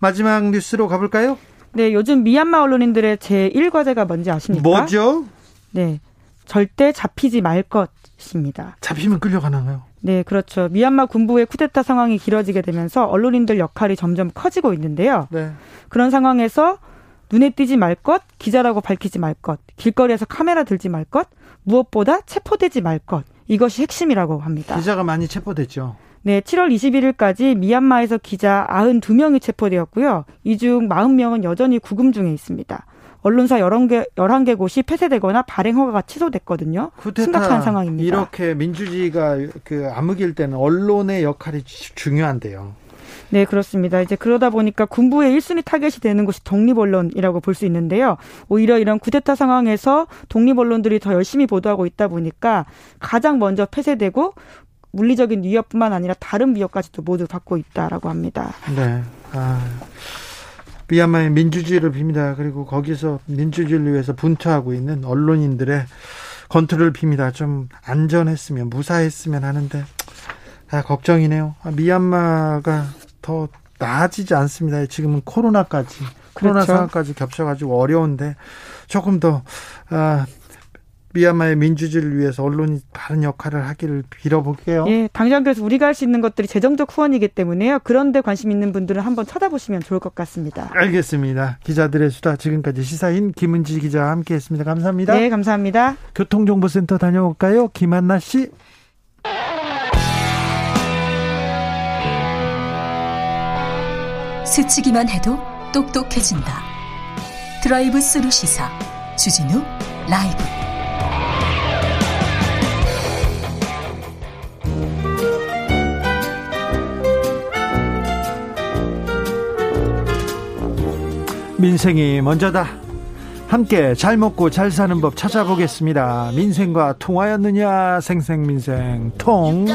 마지막 뉴스로 가볼까요? 네, 요즘 미얀마 언론인들의 제일 과제가 뭔지 아십니까? 뭐죠? 네, 절대 잡히지 말 것입니다. 잡히면 끌려가나요? 네, 그렇죠. 미얀마 군부의 쿠데타 상황이 길어지게 되면서 언론인들 역할이 점점 커지고 있는데요. 네. 그런 상황에서 눈에 띄지 말 것, 기자라고 밝히지 말 것, 길거리에서 카메라 들지 말 것, 무엇보다 체포되지 말 것, 이것이 핵심이라고 합니다. 기자가 많이 체포됐죠. 네, 칠월 이십일일까지 미얀마에서 기자 구십이 명이 체포되었고요. 이 중 사십 명은 여전히 구금 중에 있습니다. 언론사 열한 개, 열한 개 곳이 폐쇄되거나 발행 허가가 취소됐거든요. 심각한 상황입니다. 이렇게 민주주의가 그 암흑일 때는 언론의 역할이 중요한데요. 네, 그렇습니다. 이제 그러다 보니까 군부의 일 순위 타겟이 되는 곳이 독립언론이라고 볼 수 있는데요. 오히려 이런 쿠데타 상황에서 독립언론들이 더 열심히 보도하고 있다 보니까 가장 먼저 폐쇄되고 물리적인 위협뿐만 아니라 다른 위협까지도 모두 받고 있다라고 합니다. 네. 아, 미얀마의 민주주의를 빕니다. 그리고 거기서 민주주의를 위해서 분투하고 있는 언론인들의 건투를 빕니다. 좀 안전했으면, 무사했으면 하는데 아, 걱정이네요. 아, 미얀마가 더 나아지지 않습니다. 지금은 코로나까지, 코로나 그렇죠. 상황까지 겹쳐가지고 어려운데 조금 더... 아, 미얀마의 민주주의를 위해서 언론이 다른 역할을 하기를 빌어볼게요. 예, 당장 그래서 우리가 할 수 있는 것들이 재정적 후원이기 때문에요. 그런데 관심 있는 분들은 한번 찾아보시면 좋을 것 같습니다. 알겠습니다. 기자들의 수다, 지금까지 시사인 김은지 기자와 함께했습니다. 감사합니다. 네, 감사합니다. 교통정보센터 다녀올까요? 김한나 씨. 스치기만 해도 똑똑해진다. 드라이브 스루 시사 주진우 라이브. 민생이 먼저다. 함께 잘 먹고 잘 사는 법 찾아보겠습니다. 민생과 통하였느냐? 생생민생 통.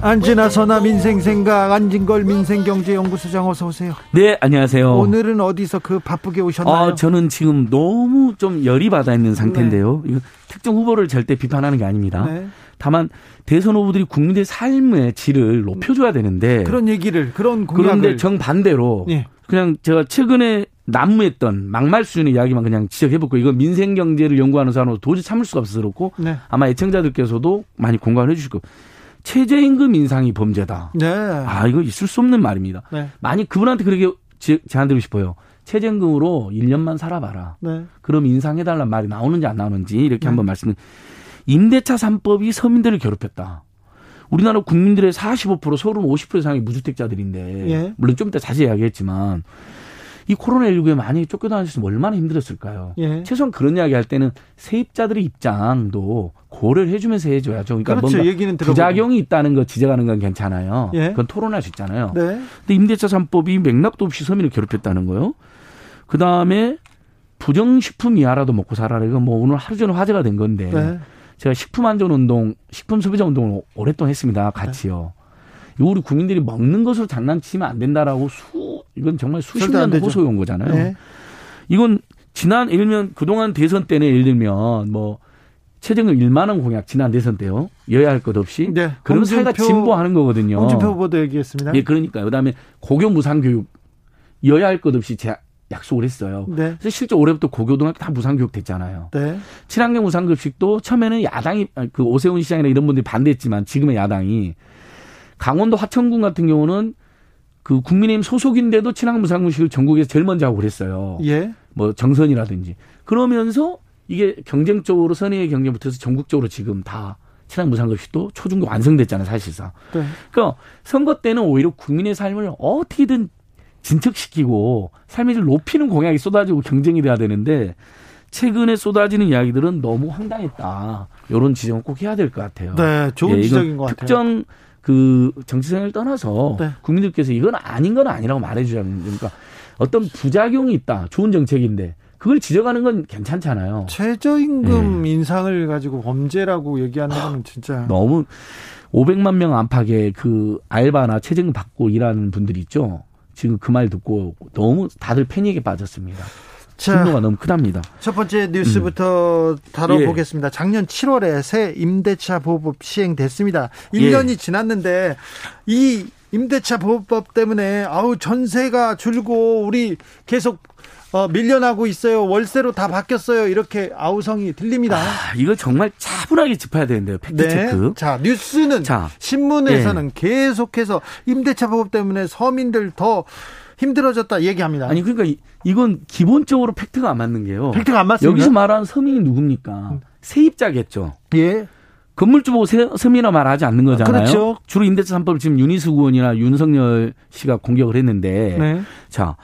안지나서나 민생생각, 안진걸 민생경제연구소장 어서 오세요. 네, 안녕하세요. 오늘은 어디서 그 바쁘게 오셨나요? 아, 저는 지금 너무 좀 열이 받아 있는 상태인데요. 네. 특정 후보를 절대 비판하는 게 아닙니다. 네. 다만 대선 후보들이 국민들의 삶의 질을 높여줘야 되는데 그런 얘기를, 그런 공약을. 그런데 정반대로 네. 그냥 제가 최근에 난무했던 막말 수준의 이야기만 그냥 지적해보고, 이건 민생경제를 연구하는 사람으로 도저히 참을 수가 없어서 그렇고 네. 아마 애청자들께서도 많이 공감을 해주실 거예요. 최저임금 인상이 범죄다. 네. 아, 이거 있을 수 없는 말입니다. 네. 만약 그분한테 그렇게 제안 드리고 싶어요. 최저임금으로 일 년만 살아봐라. 네. 그럼 인상해달라는 말이 나오는지 안 나오는지 이렇게 네. 한번 말씀을. 임대차 삼법이 서민들을 괴롭혔다. 우리나라 국민들의 사십오 퍼센트, 서울은 오십 퍼센트 이상이 무주택자들인데 예. 물론 좀 이따 자세히 이야기했지만 이 코로나십구에 많이 쫓겨다녔으면 얼마나 힘들었을까요? 예. 최소한 그런 이야기할 때는 세입자들의 입장도 고려를 해주면서 해줘야죠. 그러니까 그렇죠. 뭔가 얘기는 부작용이 있다는 거 지적하는 건 괜찮아요. 예. 그건 토론할 수 있잖아요. 네. 근데 임대차 삼법이 맥락도 없이 서민을 괴롭혔다는 거요. 그다음에 부정식품 이하라도 먹고 살아라. 이거 뭐 오늘 하루 종일 화제가 된 건데 네. 제가 식품안전운동, 식품소비자운동을 오랫동안 했습니다. 같이요. 네. 우리 국민들이 먹는 것으로 장난치면 안 된다라고 수, 이건 정말 수십 년 호소해온 거잖아요. 네. 이건 지난, 예를 들면, 그동안 대선 때는 예를 들면, 뭐, 최저임금 일만 원 공약, 지난 대선 때요. 여야 할 것 없이. 네. 그럼 사회가 진보하는 거거든요. 홍준표 후보도 얘기했습니다. 예, 그러니까요. 그 다음에 고교 무상교육, 여야 할 것 없이 제 약속을 했어요. 네. 그래서 실제 올해부터 고교등학교 다 무상교육 됐잖아요. 네. 친환경 무상급식도 처음에는 야당이, 그 오세훈 시장이나 이런 분들이 반대했지만 지금의 야당이 강원도 화천군 같은 경우는 그 국민의힘 소속인데도 친환경 무상급식을 전국에서 제일 먼저 하고 그랬어요. 예. 뭐 정선이라든지. 그러면서 이게 경쟁적으로 선의의 경쟁 붙어서 전국적으로 지금 다 친환경 무상급식도 초중고 완성됐잖아요. 사실상. 네. 그러니까 선거 때는 오히려 국민의 삶을 어떻게든 진척시키고 삶의 질 높이는 공약이 쏟아지고 경쟁이 돼야 되는데 최근에 쏟아지는 이야기들은 너무 황당했다. 이런 지적은 꼭 해야 될 것 같아요. 네, 좋은 예, 지적인 것 같아요. 특정 그 정치 생활을 떠나서 네. 국민들께서 이건 아닌 건 아니라고 말해주자는, 그러니까 어떤 부작용이 있다. 좋은 정책인데 그걸 지적하는 건 괜찮잖아요. 최저임금 예. 인상을 가지고 범죄라고 얘기하는 건 진짜 너무 오백만 명 안팎의 그 알바나 체증 받고 일하는 분들이 있죠. 지금 그 말 듣고 너무 다들 패닉에 빠졌습니다. 분노가 너무 크답니다. 첫 번째 뉴스부터 음. 다뤄보겠습니다. 작년 칠월에 새 임대차 보호법 시행됐습니다. 일 년이 예. 지났는데 이 임대차 보호법 때문에 아우 전세가 줄고 우리 계속 어, 밀려나고 있어요. 월세로 다 바뀌었어요. 이렇게 아우성이 들립니다. 아, 이거 정말 차분하게 짚어야 되는데요. 팩트체크. 네. 자, 뉴스는 자, 신문에서는 네. 계속해서 임대차 보호법 때문에 서민들 더 힘들어졌다 얘기합니다. 아니 그러니까 이, 이건 기본적으로 팩트가 안 맞는 게요. 팩트가 안 맞습니다. 여기서 말하는 서민이 누굽니까? 세입자겠죠. 예. 건물주 보고 세, 서민이라 말하지 않는 거잖아요. 그렇죠. 주로 임대차 삼법을 지금 윤희숙 의원이나 윤석열 씨가 공격을 했는데 네. 자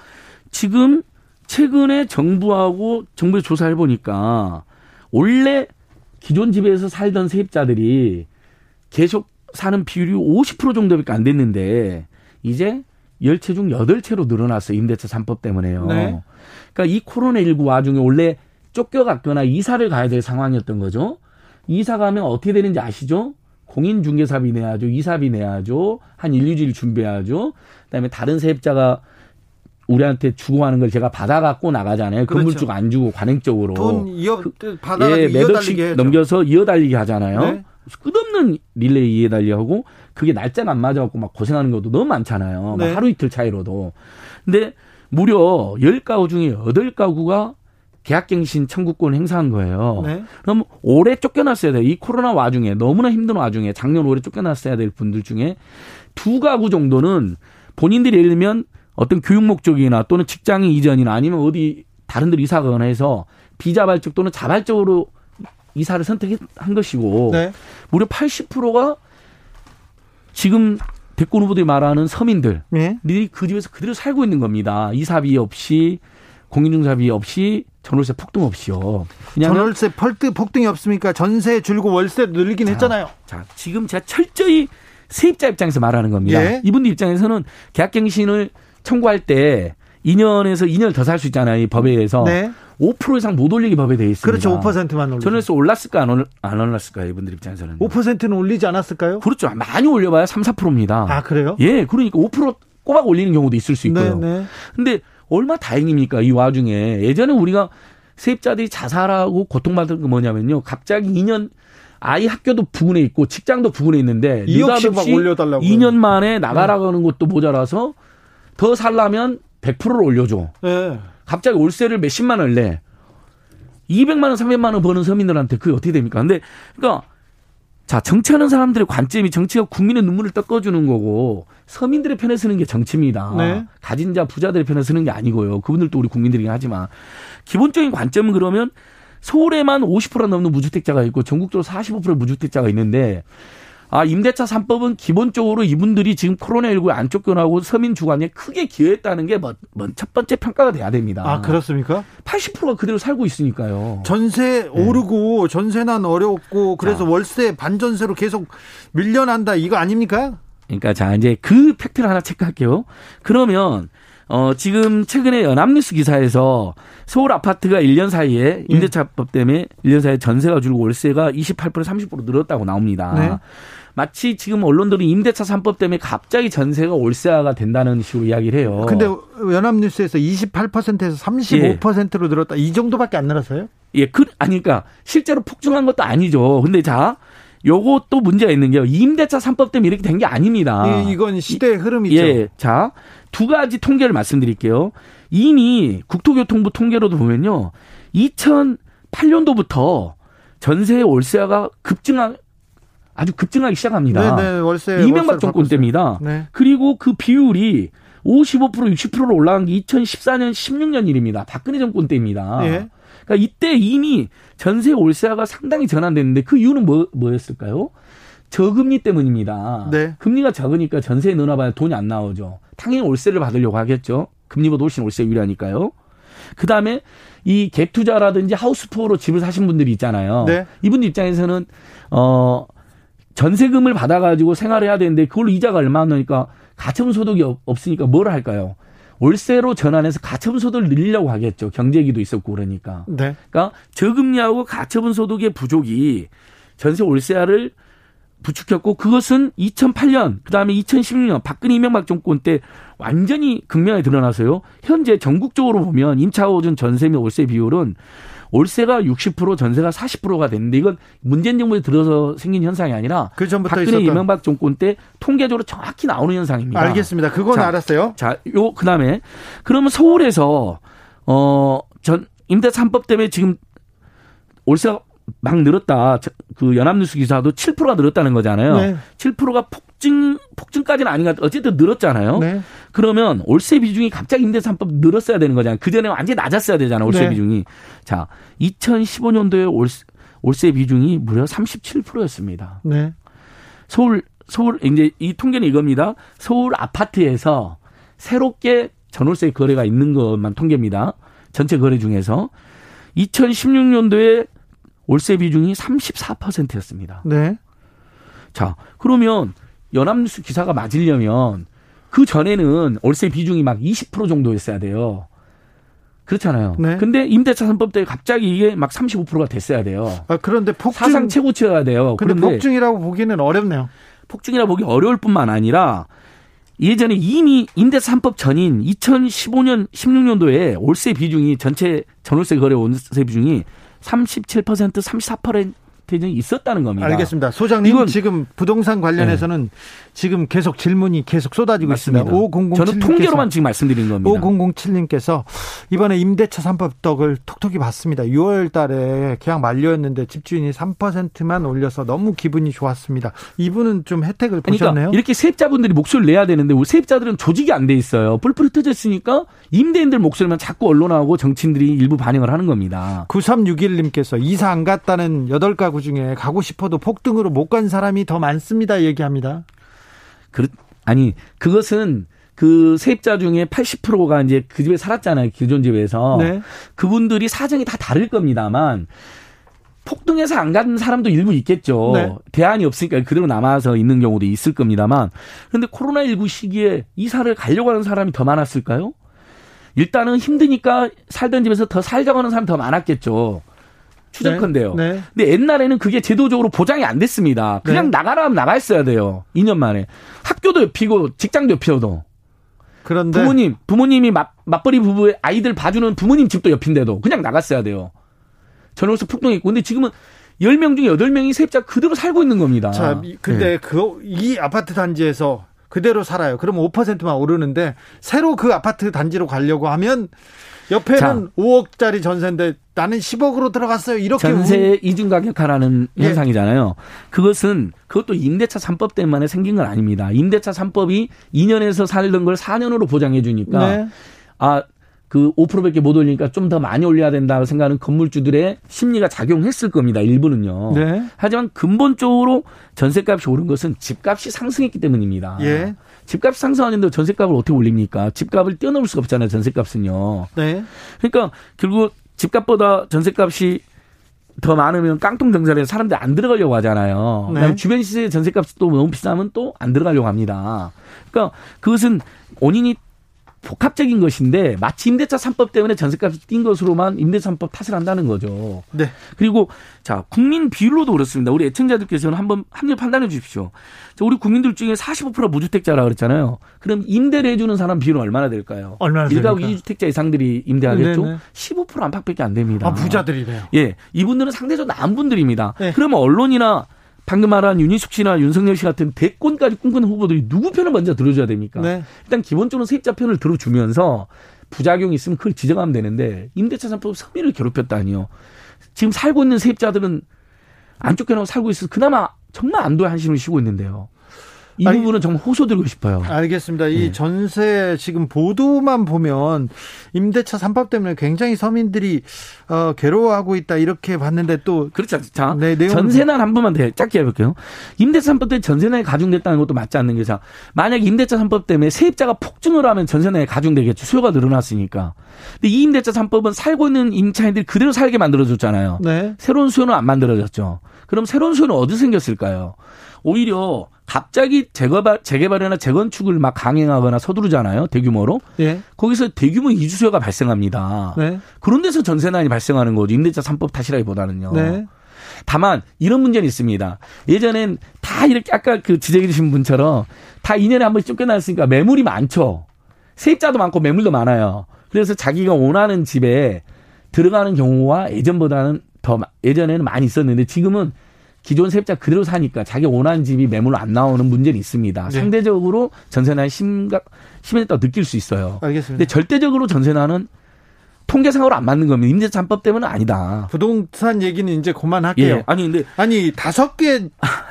지금 최근에 정부하고 정부에서 조사해 보니까 원래 기존 집에서 살던 세입자들이 계속 사는 비율이 오십 퍼센트 정도밖에 안 됐는데 이제 열 채 중 여덟 채로 늘어났어요. 임대차 삼법 때문에요. 네. 그러니까 이 코로나십구 와중에 원래 쫓겨갔거나 이사를 가야 될 상황이었던 거죠. 이사 가면 어떻게 되는지 아시죠? 공인중개사비 내야죠. 이사비 내야죠. 한 일, 이주일 준비해야죠. 그다음에 다른 세입자가 우리한테 주고 하는 걸 제가 받아갖고 나가잖아요. 그렇죠. 건물주가 안 주고 관행적으로. 돈 이어, 그, 받아가지고 예, 이어달리게 넘겨서 이어달리게 하잖아요. 네. 끝없는 릴레이 이어달리기 하고 그게 날짜가 안 맞아갖고 막 고생하는 것도 너무 많잖아요. 네. 막 하루 이틀 차이로도. 근데 무려 열 가구 중에 여덟 가구가 계약갱신 청구권을 행사한 거예요. 네. 그럼 올해 쫓겨났어야 돼요. 이 코로나 와중에 너무나 힘든 와중에 작년 올해 쫓겨났어야 될 분들 중에 두 가구 정도는 본인들이 예를 들면 어떤 교육 목적이나 또는 직장인 이전이나 아니면 어디 다른 데로 이사 가거나 해서 비자발적 또는 자발적으로 이사를 선택한 것이고 네. 무려 팔십 퍼센트가 지금 대권 후보들이 말하는 서민들이 네. 그 집에서 그대로 살고 있는 겁니다. 이사비 없이 공인중개사비 없이 전월세 폭등 없이요. 전월세 폭등이 없습니까? 전세 줄고 월세 늘리긴 자, 했잖아요. 자, 지금 제가 철저히 세입자 입장에서 말하는 겁니다. 네. 이분들 입장에서는 계약갱신을 청구할 때 이 년에서 이 년 더 살 수 있잖아요. 이 법에 의해서. 네. 오 퍼센트 이상 못 올리기 법에 되어 있습니다. 그렇죠. 오 퍼센트만 올리죠. 전월세 올랐을까 안, 올, 안 올랐을까요? 이분들 입장에서는. 오 퍼센트는 올리지 않았을까요? 그렇죠. 많이 올려봐야 삼, 사 퍼센트입니다. 아 그래요? 예. 그러니까 오 퍼센트 꼬박 올리는 경우도 있을 수 있고요. 그런데 네, 네. 얼마 다행입니까? 이 와중에. 예전에 우리가 세입자들이 자살하고 고통받은 게 뭐냐면요. 갑자기 이 년 아이 학교도 부근에 있고 직장도 부근에 있는데 이억씩 막 올려달라고. 이 년 만에 나가라고 하는 것도 모자라서 더 살려면 백 퍼센트를 올려줘. 네. 갑자기 월세를 몇십만 원을 내. 이백만 원, 삼백만 원 버는 서민들한테 그게 어떻게 됩니까? 근데, 그러니까, 자, 정치하는 사람들의 관점이 정치가 국민의 눈물을 닦아주는 거고, 서민들의 편에 서는 게 정치입니다. 네. 가진 자, 부자들의 편에 서는 게 아니고요. 그분들도 우리 국민들이긴 하지만. 기본적인 관점은 그러면 서울에만 오십 퍼센트가 넘는 무주택자가 있고, 전국적으로 사십오 퍼센트 무주택자가 있는데, 아, 임대차 삼법은 기본적으로 이분들이 지금 코로나십구에 안 쫓겨나고 서민 주관에 크게 기여했다는 게 첫 번째 평가가 돼야 됩니다. 아, 그렇습니까? 팔십 퍼센트가 그대로 살고 있으니까요. 전세 오르고 네. 전세난 어렵고 그래서 자. 월세 반전세로 계속 밀려난다 이거 아닙니까? 그러니까 자, 이제 그 팩트를 하나 체크할게요. 그러면 어, 지금 최근에 연합뉴스 기사에서 서울 아파트가 일 년 사이에 임대차법 때문에 일 년 사이에 전세가 줄고 월세가 이십팔 퍼센트, 삼십 퍼센트 늘었다고 나옵니다. 네. 마치 지금 언론들은 임대차 삼법 때문에 갑자기 전세가 월세화가 된다는 식으로 이야기를 해요. 근데 연합뉴스에서 이십팔 퍼센트에서 삼십오 퍼센트로 예. 늘었다. 이 정도밖에 안 늘었어요? 예, 그, 아니, 그러니까 실제로 폭증한 것도 아니죠. 근데 자, 요것도 문제가 있는 게요. 임대차 삼법 때문에 이렇게 된 게 아닙니다. 예, 이건 시대의 흐름이죠. 예, 자, 두 가지 통계를 말씀드릴게요. 이미 국토교통부 통계로도 보면요. 이천팔 년도부터 전세 월세화가 급증한 아주 급증하기 시작합니다. 네네, 월세, 이명박 정권 때입니다. 네. 그리고 그 비율이 오십오 퍼센트, 육십 퍼센트로 올라간 게 이천십사 년, 십육 년 일입니다. 박근혜 정권 때입니다. 네. 그러니까 이때 이미 전세 월세가 상당히 전환됐는데 그 이유는 뭐, 뭐였을까요? 저금리 때문입니다. 네. 금리가 적으니까 전세에 넣어놔봐야 돈이 안 나오죠. 당연히 월세를 받으려고 하겠죠. 금리보다 훨씬 월세가 유리하니까요. 그 다음에 이 갭 투자라든지 하우스푸어로 집을 사신 분들이 있잖아요. 네. 이분 입장에서는 어. 전세금을 받아가지고 생활해야 되는데 그걸로 이자가 얼마 나니까 가처분소득이 없으니까 뭘 할까요? 월세로 전환해서 가처분소득을 늘리려고 하겠죠. 경제기도 있었고 그러니까. 네. 그러니까 저금리하고 가처분소득의 부족이 전세 월세화를 부추겼고, 그것은 이천팔 년 그다음에 이천십육 년 박근혜 이명박 정권 때 완전히 극명하게 드러나서요. 현재 전국적으로 보면 임차 오준 전세 및 월세 비율은 월세가 육십 퍼센트, 전세가 사십 퍼센트가 됐는데, 이건 문재인 정부에 들어서 생긴 현상이 아니라 그 전부터 박근혜 있었던. 이명박 정권 때 통계적으로 정확히 나오는 현상입니다. 알겠습니다. 그건 자, 알았어요. 자, 요 그다음에 그러면 서울에서 어, 전 임대 삼 법 때문에 지금 월세가 막 늘었다. 그 연합뉴스 기사도 칠 퍼센트가 늘었다는 거잖아요. 네. 칠 퍼센트가 폭증, 폭증까지는 아닌가. 어쨌든 늘었잖아요. 네. 그러면 월세 비중이 갑자기 임대 삼 법 늘었어야 되는 거잖아요. 그전에 완전히 낮았어야 되잖아요. 월세 네. 비중이. 자, 이천십오 년도에 월세, 월세 비중이 무려 삼십칠 퍼센트였습니다. 네. 서울, 서울, 이제 이 통계는 이겁니다. 서울 아파트에서 새롭게 전월세 거래가 있는 것만 통계입니다. 전체 거래 중에서. 이천십육 년도에 월세 비중이 삼십사 퍼센트였습니다. 네. 자, 그러면 연합뉴스 기사가 맞으려면 그 전에는 월세 비중이 막 이십 퍼센트 정도였어야 돼요. 그렇잖아요. 네. 근데 임대차 삼 법 때 갑자기 이게 막 삼십오 퍼센트가 됐어야 돼요. 아, 그런데 폭증. 사상 최고치여야 돼요. 근데 그런데 폭증이라고 보기는 어렵네요. 폭증이라고 보기 어려울 뿐만 아니라 예전에 이미 임대차 삼 법 전인 이천십오 년, 십육 년도에 월세 비중이 전체 전월세 거래 월세 비중이 삼십칠 퍼센트, 삼십사 퍼센트 있었다는 겁니다. 알겠습니다. 소장님, 이건 지금 부동산 관련해서는 네. 지금 계속 질문이 계속 쏟아지고 맞습니다. 있습니다. 오공공칠 님께서, 저는 통계로만 지금 말씀드린 겁니다. 오공공칠 님께서 이번에 임대차 삼 법 덕을 톡톡히 봤습니다. 유월 달에 계약 만료였는데 집주인이 삼 퍼센트만 올려서 너무 기분이 좋았습니다. 이분은 좀 혜택을 보셨네요. 그러니까 이렇게 세입자분들이 목소리를 내야 되는데 우리 세입자들은 조직이 안 돼 있어요. 뿔뿔이 터져 있으니까 임대인들 목소리만 자꾸 언론하고 정치인들이 일부 반영을 하는 겁니다. 구삼육일 님께서 이사 안 갔다는 여덟 가구 중에 가고 싶어도 폭등으로 못 간 사람이 더 많습니다. 얘기합니다. 그, 아니, 그것은 그 세입자 중에 팔십 퍼센트가 이제 그 집에 살았잖아요. 기존 집에서. 네. 그분들이 사정이 다 다를 겁니다만 폭등해서 안 간 사람도 일부 있겠죠. 네. 대안이 없으니까 그대로 남아서 있는 경우도 있을 겁니다만, 그런데 코로나십구 시기에 이사를 가려고 하는 사람이 더 많았을까요? 일단은 힘드니까 살던 집에서 더 살자고 하는 사람이 더 많았겠죠. 추적컨대요. 네, 네. 근데 옛날에는 그게 제도적으로 보장이 안 됐습니다. 그냥 네. 나가라 하면 나가 있어야 돼요. 이 년 만에. 학교도 옆이고 직장도 옆이어도. 그런데 부모님, 부모님이 맞, 맞벌이 부부의 아이들 봐주는 부모님 집도 옆인데도 그냥 나갔어야 돼요. 전월세 폭등했고. 근데 지금은 열 명 중에 여덟 명이 세입자 그대로 살고 있는 겁니다. 자, 근데 네. 그, 이 아파트 단지에서 그대로 살아요. 그러면 오 퍼센트만 오르는데 새로 그 아파트 단지로 가려고 하면 옆에는 자, 오억짜리 전세인데 나는 십억으로 들어갔어요. 이렇게 전세 이중 가격화라는 예. 현상이잖아요. 그것은 그것도 임대차 삼 법 때문에 생긴 건 아닙니다. 임대차 삼 법이 이 년에서 살던 걸 사 년으로 보장해 주니까 네. 아, 그 오 퍼센트밖에 못 올리니까 좀 더 많이 올려야 된다고 생각하는 건물주들의 심리가 작용했을 겁니다. 일부는요. 네. 하지만 근본적으로 전세값이 오른 것은 집값이 상승했기 때문입니다. 예. 집값이 상승하는데 전세값을 어떻게 올립니까? 집값을 뛰어넘을 수가 없잖아요. 전세값은요. 네. 그러니까 결국 집값보다 전세값이 더 많으면 깡통 정산에 사람들이 안 들어가려고 하잖아요. 네. 주변 시세의 전세값이 또 너무 비싸면 또 안 들어가려고 합니다. 그러니까 그것은 원인이 복합적인 것인데 마치 임대차 삼 법 때문에 전세값이 뛴 것으로만 임대차 삼 법 탓을 한다는 거죠. 네. 그리고 자, 국민 비율로도 그렇습니다. 우리 애청자들께서는 한번 합리적 판단해 주십시오. 자, 우리 국민들 중에 사십오 퍼센트가 무주택자라고 그랬잖아요. 그럼 임대를 해 주는 사람 비율은 얼마나 될까요? 얼마나 될까요? 일 가구 이 주택자 이상들이 임대하겠죠? 네네. 십오 퍼센트 안팎밖에 안 됩니다. 아, 부자들이래요. 예. 이분들은 상대적으로 나은 분들입니다. 네. 그러면 언론이나 방금 말한 윤희숙 씨나 윤석열 씨 같은 대권까지 꿈꾸는 후보들이 누구 편을 먼저 들어줘야 됩니까? 네. 일단 기본적으로 세입자 편을 들어주면서 부작용이 있으면 그걸 지적하면 되는데 임대차 삼 법 서민을 괴롭혔다니요. 지금 살고 있는 세입자들은 안 쫓겨나고 살고 있어서 그나마 정말 안도의 한심을 쉬고 있는데요. 이 아니, 부분은 정말 호소드리고 싶어요. 알겠습니다. 이 네. 전세 지금 보도만 보면 임대차 삼 법 때문에 굉장히 서민들이 어, 괴로워하고 있다 이렇게 봤는데 또 그렇죠. 자, 네, 전세난 한 번만 더 짧게 해볼게요. 임대차 삼 법 때문에 전세난이 가중됐다는 것도 맞지 않는 게, 자, 만약 임대차 삼 법 때문에 세입자가 폭증을 하면 전세난이 가중되겠죠. 수요가 늘어났으니까. 근데 이 임대차 삼 법은 살고 있는 임차인들이 그대로 살게 만들어줬잖아요. 네. 새로운 수요는 안 만들어졌죠. 그럼 새로운 수요는 어디서 생겼을까요? 오히려 갑자기 재개발, 재개발이나 재건축을 막 강행하거나 서두르잖아요. 대규모로. 예. 거기서 대규모 이주수요가 발생합니다. 네. 그런 데서 전세난이 발생하는 거죠. 임대차 삼 법 탓이라기보다는요. 네. 다만 이런 문제는 있습니다. 예전엔 다 이렇게 아까 그 지적해 주신 분처럼 다 이 년에 한 번씩 쫓겨났으니까 매물이 많죠. 세입자도 많고 매물도 많아요. 그래서 자기가 원하는 집에 들어가는 경우가 예전보다는 더 예전에는 많이 있었는데 지금은 기존 세입자 그대로 사니까 자기 원하는 집이 매물로 안 나오는 문제는 있습니다. 네. 상대적으로 전세난이 심각, 심해졌다고 느낄 수 있어요. 알겠습니다. 근데 절대적으로 전세난은 통계상으로 안 맞는 겁니다. 임대차 삼법 때문은 아니다. 부동산 얘기는 이제 그만할게요. 예. 아니, 근데. 아니, 다섯 개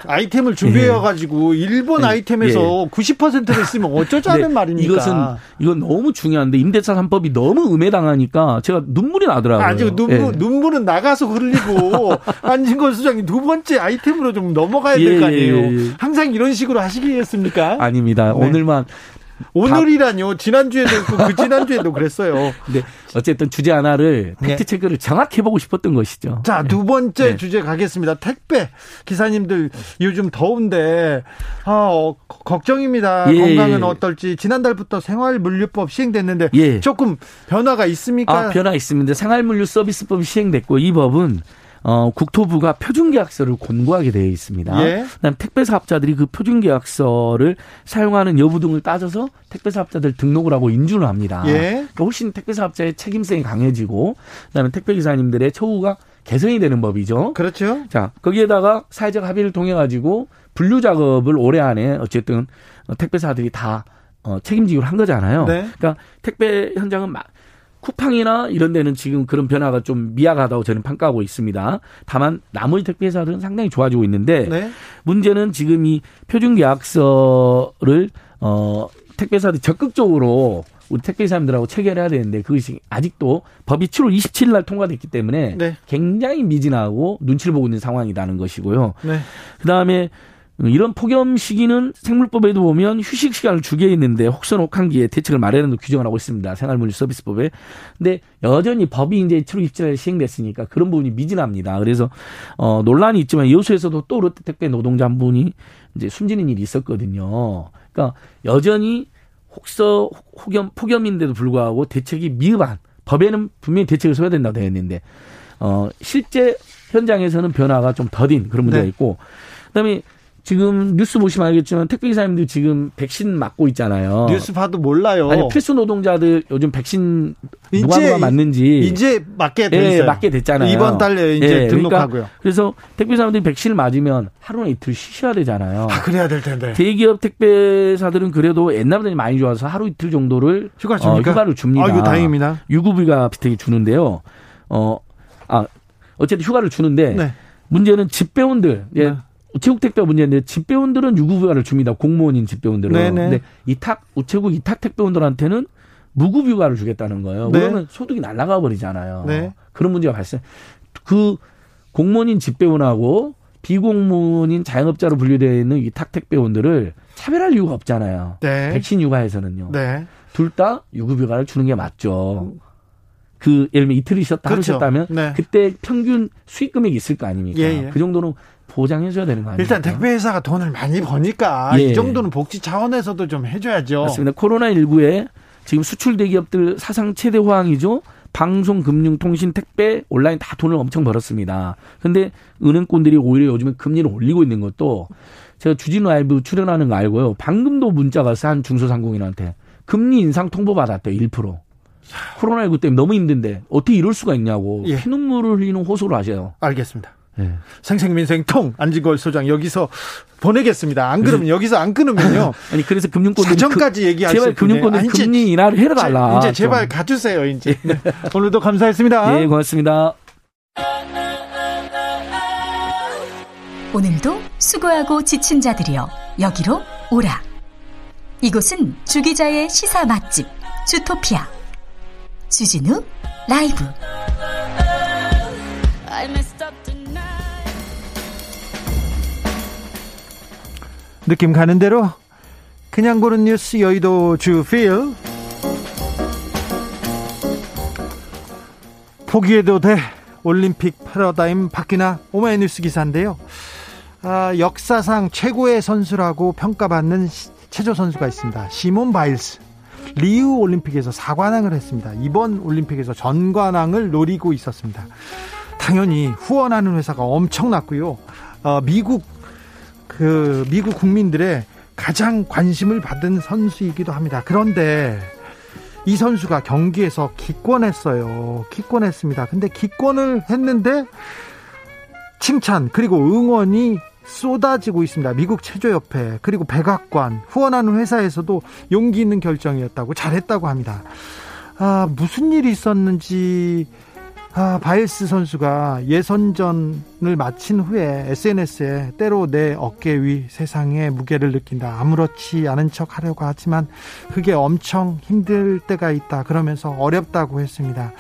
아이템을 준비해가지고, 예. 일본 예. 아이템에서 예. 구십 퍼센트를 쓰면 어쩌자는 말입니까? 이것은, 이건 너무 중요한데, 임대차 삼법이 너무 음해당하니까 제가 눈물이 나더라고요. 아니, 눈물, 예. 눈물은 나가서 흘리고, 안진걸 수장이 두 번째 아이템으로 좀 넘어가야 될 거 아니에요. 예. 예. 항상 이런 식으로 하시겠습니까? 아닙니다. 네. 오늘만. 오늘이라뇨. 지난주에도 있고 그 지난주에도 그랬어요. 네. 어쨌든 주제 하나를 팩트체크를 정확해보고 싶었던 것이죠. 자, 두 번째 네. 주제 가겠습니다. 택배 기사님들 요즘 더운데 아, 어, 걱정입니다. 예. 건강은 어떨지. 지난달부터 생활물류법 시행됐는데 예. 조금 변화가 있습니까? 아, 변화 있습니다. 생활물류서비스법이 시행됐고 이 법은 어, 국토부가 표준계약서를 권고하게 되어 있습니다. 예. 그다음 택배사업자들이 그 표준계약서를 사용하는 여부 등을 따져서 택배사업자들 등록을 하고 인준을 합니다. 예. 그러니까 훨씬 택배사업자의 책임성이 강해지고, 그다음에 택배기사님들의 처우가 개선이 되는 법이죠. 그렇죠. 자, 거기에다가 사회적 합의를 통해 가지고 분류 작업을 올해 안에 어쨌든 택배사들이 다 어, 책임지기로 한 거잖아요. 네. 그러니까 택배 현장은 막 쿠팡이나 이런 데는 지금 그런 변화가 좀 미약하다고 저는 평가하고 있습니다. 다만 나머지 택배회사들은 상당히 좋아지고 있는데 네. 문제는 지금 이 표준계약서를 어, 택배사들이 적극적으로 우리 택배사님들하고 체결해야 되는데 그것이 아직도 법이 칠월 이십칠일 날 통과됐기 때문에 네. 굉장히 미진하고 눈치를 보고 있는 상황이라는 것이고요. 네. 그다음에 이런 폭염 시기는 생물법에도 보면 휴식 시간을 주게 있는데 혹선 혹한기에 대책을 마련하는 규정을 하고 있습니다. 생활물류서비스법에. 근데 여전히 법이 이제 칠월 이십칠일 시행됐으니까 그런 부분이 미진합니다. 그래서 어, 논란이 있지만 여수에서도 또 롯데택배 노동자 한 분이 이제 숨지는 일이 있었거든요. 그러니까 여전히 혹서 혹염 폭염인데도 불구하고 대책이 미흡한. 법에는 분명히 대책을 써야 된다고 되어 있는데 어, 실제 현장에서는 변화가 좀 더딘 그런 문제가 네. 있고 그다음에 지금 뉴스 보시면 알겠지만 택배기사님들 지금 백신 맞고 있잖아요. 뉴스 봐도 몰라요. 아니 필수 노동자들 요즘 백신 누가 누가 맞는지 이제 맞게 됐어요. 예, 맞게 됐잖아요. 이번 달에 이제 예, 등록하고요. 그러니까 그래서 택배사람들이 백신을 맞으면 하루나 이틀 쉬셔야 되잖아요. 아, 그래야 될 텐데. 대기업 택배사들은 그래도 옛날보다 많이 좋아서 하루 이틀 정도를 휴가 줍니까? 어, 휴가를 줍니다. 아이고 다행입니다. 유급휴가 비슷하게 주는데요. 어, 아 어쨌든 휴가를 주는데 네. 문제는 집배원들. 예. 네. 우체국 택배 문제인데 집배원들은 유급휴가를 줍니다. 공무원인 집배원들은. 그런데 이탁 우체국 이탁 택배원들한테는 무급휴가를 주겠다는 거예요. 네. 그러면 소득이 날아가 버리잖아요. 네. 그런 문제가 발생. 그 공무원인 집배원하고 비공무원인 자영업자로 분류되어 있는 이탁 택배원들을 차별할 이유가 없잖아요. 네. 백신 휴가에서는요. 네. 둘 다 유급휴가를 주는 게 맞죠. 그 예를 들면 이틀 쉬었다 하루 그렇죠. 쉬었다면 네. 그때 평균 수익 금액이 있을 거 아닙니까? 예, 예. 그 정도는 보장해줘야 되는 거 아니에요? 일단 택배회사가 돈을 많이 버니까 예. 이 정도는 복지 차원에서도 좀 해줘야죠. 맞습니다. 코로나십구에 지금 수출 대기업들 사상 최대 호황이죠. 방송, 금융, 통신, 택배, 온라인 다 돈을 엄청 벌었습니다. 그런데 은행꾼들이 오히려 요즘에 금리를 올리고 있는 것도 제가 주진우 라이브 출연하는 거 알고요. 방금도 문자가 왔어요. 한 중소상공인한테. 금리 인상 통보받았대요. 일 퍼센트. 코로나십구 때문에 너무 힘든데 어떻게 이럴 수가 있냐고 예. 피눈물을 흘리는 호소를 하세요. 알겠습니다. 예. 생생민생통 안진걸 소장 여기서 보내겠습니다. 안 그러면 여기서 안 끊으면요. 아니 그래서 금융권들 사정까지 얘기하실 제발 금융권들 금리 인하를 해달라. 이제 제발 좀. 가주세요. 이제 예. 오늘도 감사했습니다. 예, 고맙습니다. 오늘도 수고하고 지친 자들이여 여기로 오라. 이곳은 주 기자의 시사 맛집 주토피아. 주진우 라이브. 느낌 가는 대로 그냥 보는 뉴스 여의도 주필. 포기해도 돼. 올림픽 패러다임 바뀌나. 오마이 뉴스 기사인데요. 아, 역사상 최고의 선수라고 평가받는 체조 선수가 있습니다. 시몬 바일스. 리우 올림픽에서 사관왕을 했습니다. 이번 올림픽에서 전관왕을 노리고 있었습니다. 당연히 후원하는 회사가 엄청났고요. 어, 미국 그 미국 국민들의 가장 관심을 받은 선수이기도 합니다. 그런데 이 선수가 경기에서 기권했어요. 기권했습니다. 근데 기권을 했는데 칭찬 그리고 응원이 쏟아지고 있습니다. 미국 체조협회 그리고 백악관 후원하는 회사에서도 용기 있는 결정이었다고 잘했다고 합니다. 아, 무슨 일이 있었는지 아, 바일스 선수가 예선전을 마친 후에 에스엔에스에 때로 내 어깨 위 세상의 무게를 느낀다. 아무렇지 않은 척 하려고 하지만 그게 엄청 힘들 때가 있다. 그러면서 어렵다고 했습니다.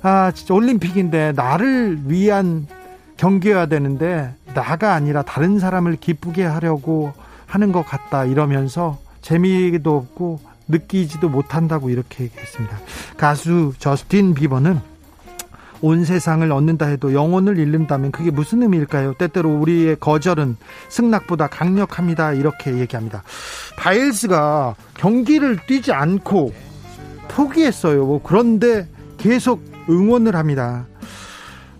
아, 진짜 올림픽인데 나를 위한 경기여야 되는데 나가 아니라 다른 사람을 기쁘게 하려고 하는 것 같다. 이러면서 재미도 없고 느끼지도 못한다고 이렇게 얘기했습니다. 가수 저스틴 비버는 온 세상을 얻는다 해도 영혼을 잃는다면 그게 무슨 의미일까요? 때때로 우리의 거절은 승낙보다 강력합니다. 이렇게 얘기합니다. 바일스가 경기를 뛰지 않고 포기했어요. 그런데 계속 응원을 합니다.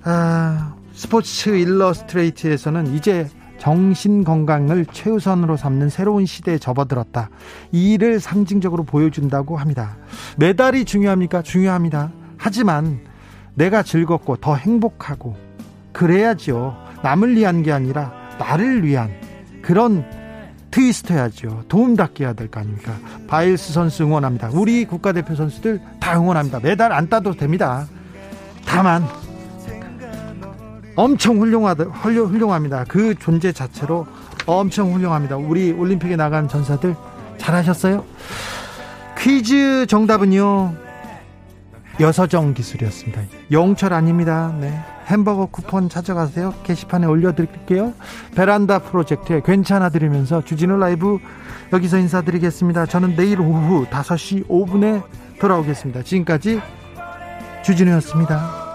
아, 스포츠 일러스트레이트에서는 이제 정신건강을 최우선으로 삼는 새로운 시대에 접어들었다. 이 일을 상징적으로 보여준다고 합니다. 메달이 중요합니까? 중요합니다. 하지만 내가 즐겁고 더 행복하고 그래야지요. 남을 위한 게 아니라 나를 위한 그런 트위스트 해야죠. 도움닫기 해야 될 거 아닙니까? 바일스 선수 응원합니다. 우리 국가대표 선수들 다 응원합니다. 메달 안 따도 됩니다. 다만 엄청 훌륭하다, 훌륭합니다. 그 존재 자체로 엄청 훌륭합니다. 우리 올림픽에 나간 전사들 잘하셨어요? 퀴즈 정답은요, 여서정 기술이었습니다. 영철 아닙니다. 네. 햄버거 쿠폰 찾아가세요. 게시판에 올려드릴게요. 베란다 프로젝트에 괜찮아 드리면서 주진우 라이브 여기서 인사드리겠습니다. 저는 내일 오후 다섯 시 오 분에 돌아오겠습니다. 지금까지 주진우였습니다.